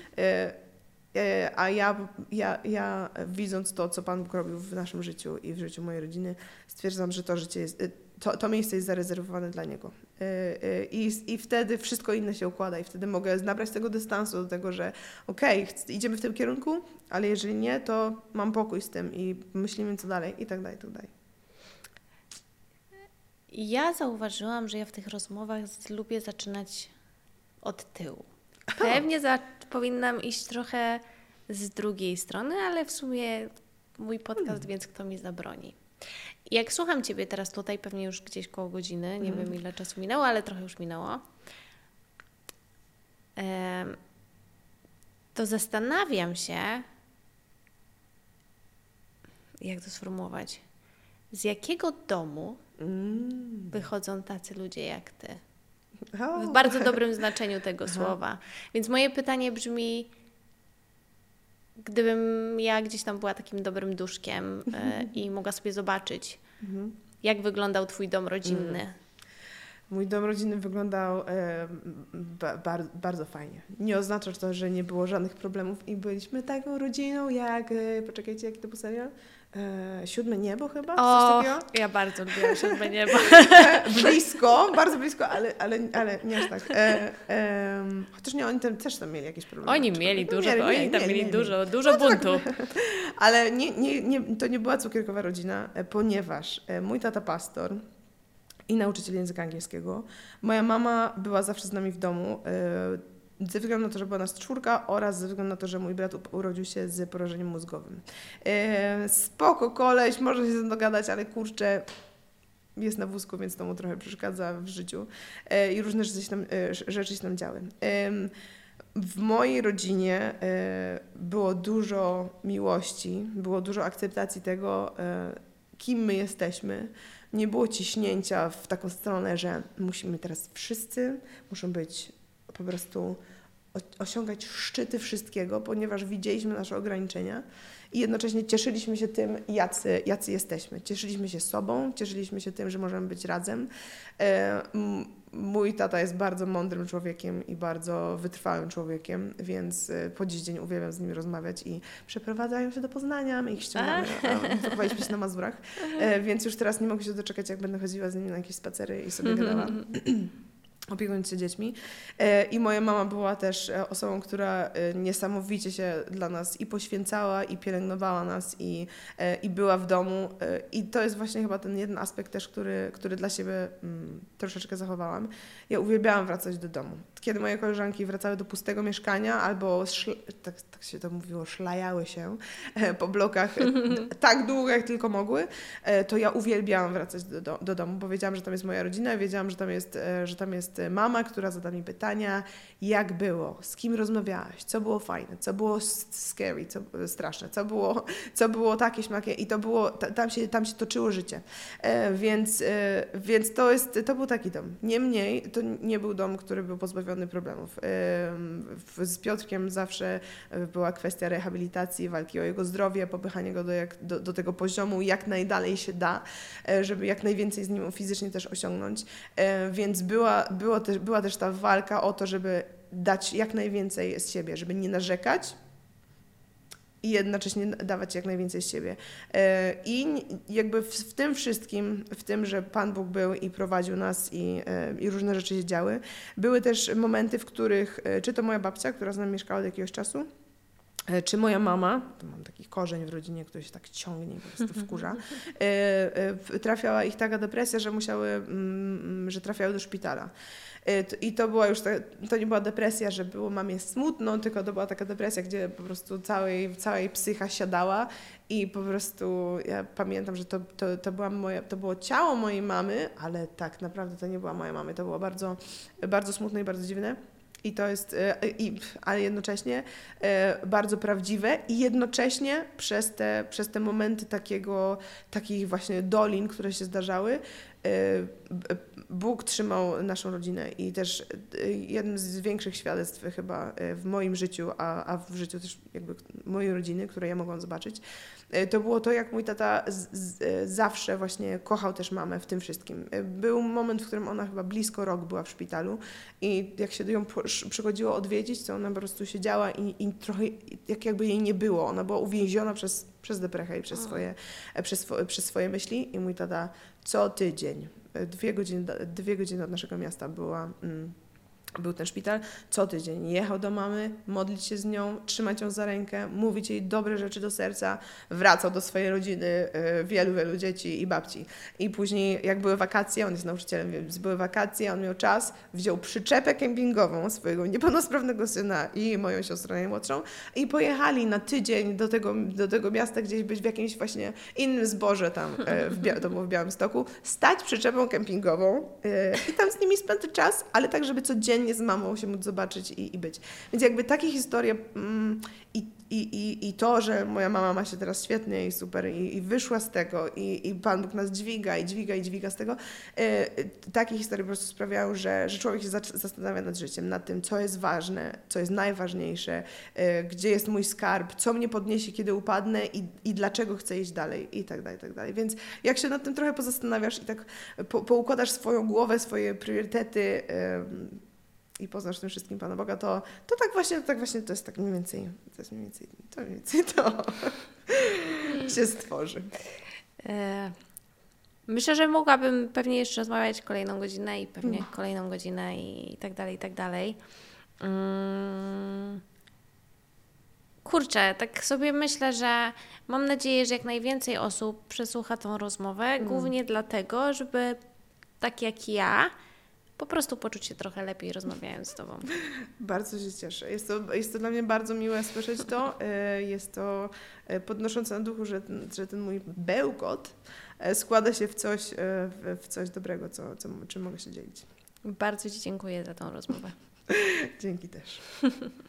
A ja, ja, ja widząc to, co Pan Bóg robił w naszym życiu i w życiu mojej rodziny, stwierdzam, że to życie jest, to, to miejsce jest zarezerwowane dla Niego. I, I wtedy wszystko inne się układa i wtedy mogę nabrać tego dystansu do tego, że okej, okay, idziemy w tym kierunku, ale jeżeli nie, to mam pokój z tym i myślimy co dalej i tak dalej, i tak dalej. Ja zauważyłam, że ja w tych rozmowach lubię zaczynać od tyłu. Pewnie za, powinnam iść trochę z drugiej strony, ale w sumie mój podcast, więc kto mi zabroni. jak słucham Ciebie teraz tutaj, pewnie już gdzieś koło godziny, nie mm. wiem ile czasu minęło, ale trochę już minęło, to zastanawiam się, jak to sformułować, z jakiego domu mm. wychodzą tacy ludzie jak Ty? Oh. W bardzo dobrym znaczeniu tego Aha. słowa. Więc moje pytanie brzmi, gdybym ja gdzieś tam była takim dobrym duszkiem y, i mogła sobie zobaczyć, mm-hmm. jak wyglądał Twój dom rodzinny. Mm. Mój dom rodzinny wyglądał y, ba, bar, bardzo fajnie. Nie oznacza to, że nie było żadnych problemów i byliśmy taką rodziną jak, y, poczekajcie, jaki to był serial? E, siódme niebo chyba? O, coś takiego? Ja bardzo lubiłam Siódme niebo. Blisko, bardzo blisko, ale, ale, ale nie aż tak. E, e, chociaż nie, oni tam, też tam mieli jakieś problemy. Oni mieli dużo, mieli, oni mieli, tam mieli, mieli dużo, dużo no, buntu. Tak. Ale nie, nie, nie, to nie była cukierkowa rodzina, ponieważ mój tata pastor i nauczyciel języka angielskiego. Moja mama była zawsze z nami w domu, e, ze względu na to, że była nas czwórka oraz ze względu na to, że mój brat urodził się z porażeniem mózgowym. Yy, spoko koleś, może się z tym dogadać, ale kurczę, jest na wózku, więc to mu trochę przeszkadza w życiu yy, i różne rzeczy się tam, yy, rzeczy się tam działy. Yy, w mojej rodzinie yy, było dużo miłości, było dużo akceptacji tego, yy, kim my jesteśmy. Nie było ciśnięcia w taką stronę, że musimy teraz wszyscy, muszą być po prostu osiągać szczyty wszystkiego, ponieważ widzieliśmy nasze ograniczenia i jednocześnie cieszyliśmy się tym, jacy, jacy jesteśmy. Cieszyliśmy się sobą, cieszyliśmy się tym, że możemy być razem. Mój tata jest bardzo mądrym człowiekiem i bardzo wytrwałym człowiekiem, więc po dziś dzień uwielbiam z nim rozmawiać i przeprowadzają się do Poznania, my ich ściągamy, wychowaliśmy się na Mazurach, więc już teraz nie mogę się doczekać, jak będę chodziła z nimi na jakieś spacery i sobie gadała. Opiekując się dziećmi. I moja mama była też osobą, która niesamowicie się dla nas i poświęcała, i pielęgnowała nas, i, i była w domu. I to jest właśnie chyba ten jeden aspekt też, który, który dla siebie mm, troszeczkę zachowałam. Ja uwielbiałam wracać do domu. Kiedy moje koleżanki wracały do pustego mieszkania albo, szl- tak, tak się to mówiło, szlajały się po blokach tak długo, jak tylko mogły, to ja uwielbiałam wracać do, do, do domu, bo wiedziałam, że tam jest moja rodzina, wiedziałam, że tam jest, że tam jest mama, która zada mi pytania, jak było, z kim rozmawiałaś, co było fajne, co było scary, co straszne, co było, co było takie, śmakie i to było, tam się, tam się toczyło życie. E, więc, e, więc to jest, to był taki dom. Niemniej to nie był dom, który był pozbawiony problemów. E, w, z Piotrkiem zawsze była kwestia rehabilitacji, walki o jego zdrowie, popychanie go do, jak, do, do tego poziomu, jak najdalej się da, e, żeby jak najwięcej z nim fizycznie też osiągnąć. E, więc była Było też, była też ta walka o to, żeby dać jak najwięcej z siebie, żeby nie narzekać i jednocześnie dawać jak najwięcej z siebie. I jakby w, w tym wszystkim, w tym, że Pan Bóg był i prowadził nas i, i różne rzeczy się działy, były też momenty, w których, czy to moja babcia, która z nami mieszkała od jakiegoś czasu, czy moja mama, to mam taki korzeń w rodzinie, który się tak ciągnie i po prostu wkurza, trafiała ich taka depresja, że musiały, że trafiały do szpitala. I to była już, ta, to nie była depresja, że było mamie smutno, tylko to była taka depresja, gdzie po prostu całej, całej psycha siadała i po prostu ja pamiętam, że to, to, to, była moja, to było ciało mojej mamy, ale tak naprawdę to nie była moja mama. To było bardzo, bardzo smutne i bardzo dziwne. I to jest, i, ale jednocześnie e, bardzo prawdziwe i jednocześnie przez te, przez te momenty takiego, takich właśnie dolin, które się zdarzały, e, Bóg trzymał naszą rodzinę i też e, jednym z większych świadectw chyba w moim życiu, a, a w życiu też jakby mojej rodziny, które ja mogłam zobaczyć, e, to było to, jak mój tata z, z, zawsze właśnie kochał też mamę w tym wszystkim. E, był moment, w którym ona chyba blisko rok była w szpitalu i jak się do ją po, przychodziło odwiedzić, to ona po prostu siedziała i, i trochę jak jakby jej nie było. Ona była uwięziona przez, przez deprechę i przez swoje, przez, przez swoje myśli. I mój tata co tydzień, dwie godziny, dwie godziny od naszego miasta była, mm, był ten szpital, co tydzień jechał do mamy, modlić się z nią, trzymać ją za rękę, mówić jej dobre rzeczy do serca, wracał do swojej rodziny, wielu, wielu dzieci i babci. I później, jak były wakacje, on jest nauczycielem, więc były wakacje, on miał czas, wziął przyczepę kempingową swojego niepełnosprawnego syna i moją siostrę najmłodszą i pojechali na tydzień do tego, do tego miasta, gdzieś być w jakimś właśnie innym zborze tam, w Bia- to było w Białymstoku, stać przyczepą kempingową i tam z nimi spędzać czas, ale tak, żeby codziennie z mamą się móc zobaczyć i, i być. Więc jakby takie historie mm, i, i, i to, że moja mama ma się teraz świetnie i super i, i wyszła z tego i, i Pan Bóg nas dźwiga i dźwiga i dźwiga z tego. Yy, takie historie po prostu sprawiają, że, że człowiek się zastanawia nad życiem, nad tym, co jest ważne, co jest najważniejsze, yy, gdzie jest mój skarb, co mnie podniesie, kiedy upadnę i, i dlaczego chcę iść dalej i tak dalej, i tak dalej. Więc jak się nad tym trochę pozastanawiasz i tak po, poukładasz swoją głowę, swoje priorytety, yy, i poznasz tym wszystkim Pana Boga, to, to tak właśnie, tak właśnie to jest tak mniej więcej, to jest mniej więcej, to mniej więcej to się stworzy. Myślę, że mogłabym pewnie jeszcze rozmawiać kolejną godzinę i pewnie no. kolejną godzinę i tak dalej, i tak dalej. Kurczę, tak sobie myślę, że mam nadzieję, że jak najwięcej osób przesłucha tą rozmowę, głównie mm. dlatego, żeby tak jak ja, po prostu poczuć się trochę lepiej rozmawiając z Tobą. Bardzo się cieszę. Jest to, jest to dla mnie bardzo miłe słyszeć to. Jest to podnoszące na duchu, że ten, że ten mój bełkot składa się w coś, w coś dobrego, co, co, czym mogę się dzielić. Bardzo Ci dziękuję za tą rozmowę. Dzięki też.